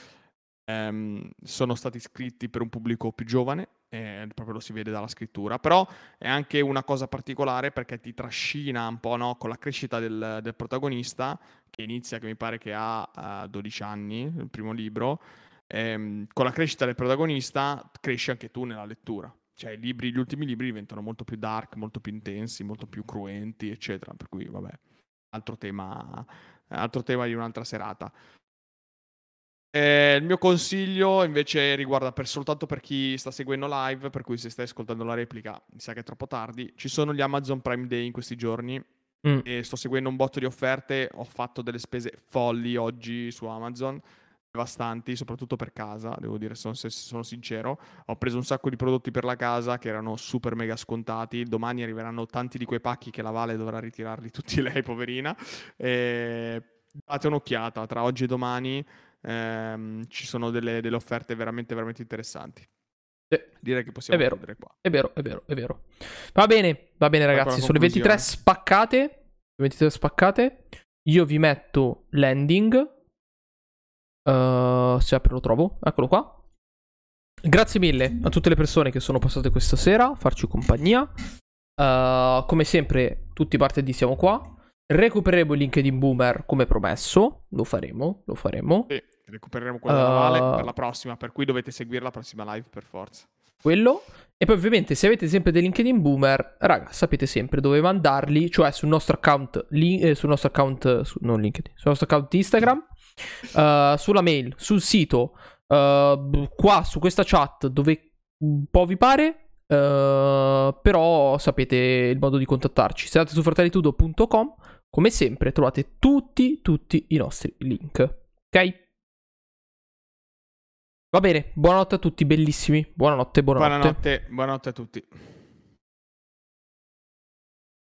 Um, sono stati scritti per un pubblico più giovane, eh, proprio lo si vede dalla scrittura, però è anche una cosa particolare perché ti trascina un po', no? Con la crescita del, del protagonista, che inizia, che mi pare che ha uh, dodici anni, il primo libro, ehm, con la crescita del protagonista cresci anche tu nella lettura, cioè i libri, gli ultimi libri diventano molto più dark, molto più intensi, molto più cruenti, eccetera, per cui vabbè. altro tema, altro tema di un'altra serata. Eh, il mio consiglio invece riguarda per, soltanto per chi sta seguendo live, per cui se stai ascoltando la replica mi sa che è troppo tardi. Ci sono gli Amazon Prime Day in questi giorni mm. e sto seguendo un botto di offerte. Ho fatto delle spese folli oggi su Amazon, devastanti, soprattutto per casa, devo dire, sono, se sono sincero. Ho preso un sacco di prodotti per la casa che erano super mega scontati. Domani arriveranno tanti di quei pacchi che la Vale dovrà ritirarli tutti lei, poverina. Eh, date un'occhiata, tra oggi e domani ehm, ci sono delle, delle offerte veramente veramente interessanti. Sì. Direi che possiamo chiudere qua. È vero, è vero, è vero. Va bene, va bene ragazzi, sono le ventitré spaccate. ventitré spaccate. Io vi metto l'ending. Uh, se apro lo trovo, eccolo qua. Grazie mille a tutte le persone che sono passate questa sera a farci compagnia. Uh, come sempre, tutti i martedì siamo qua. Recupereremo il LinkedIn Boomer come promesso. Lo faremo, lo faremo. Sì, recupereremo quello uh, Vale per la prossima, per cui dovete seguire la prossima live per forza. Quello. E poi ovviamente se avete sempre dei LinkedIn Boomer, raga, sapete sempre dove mandarli, cioè sul nostro account, li, eh, sul nostro account, su, non LinkedIn, sul nostro account Instagram. Uh, sulla mail, sul sito, uh, qua su questa chat dove un po' vi pare, uh, però sapete il modo di contattarci. Se andate su fratelli tudo punto com, come sempre trovate tutti tutti i nostri link. Ok, va bene, buonanotte a tutti bellissimi, buonanotte buonanotte buonanotte, buonanotte a tutti.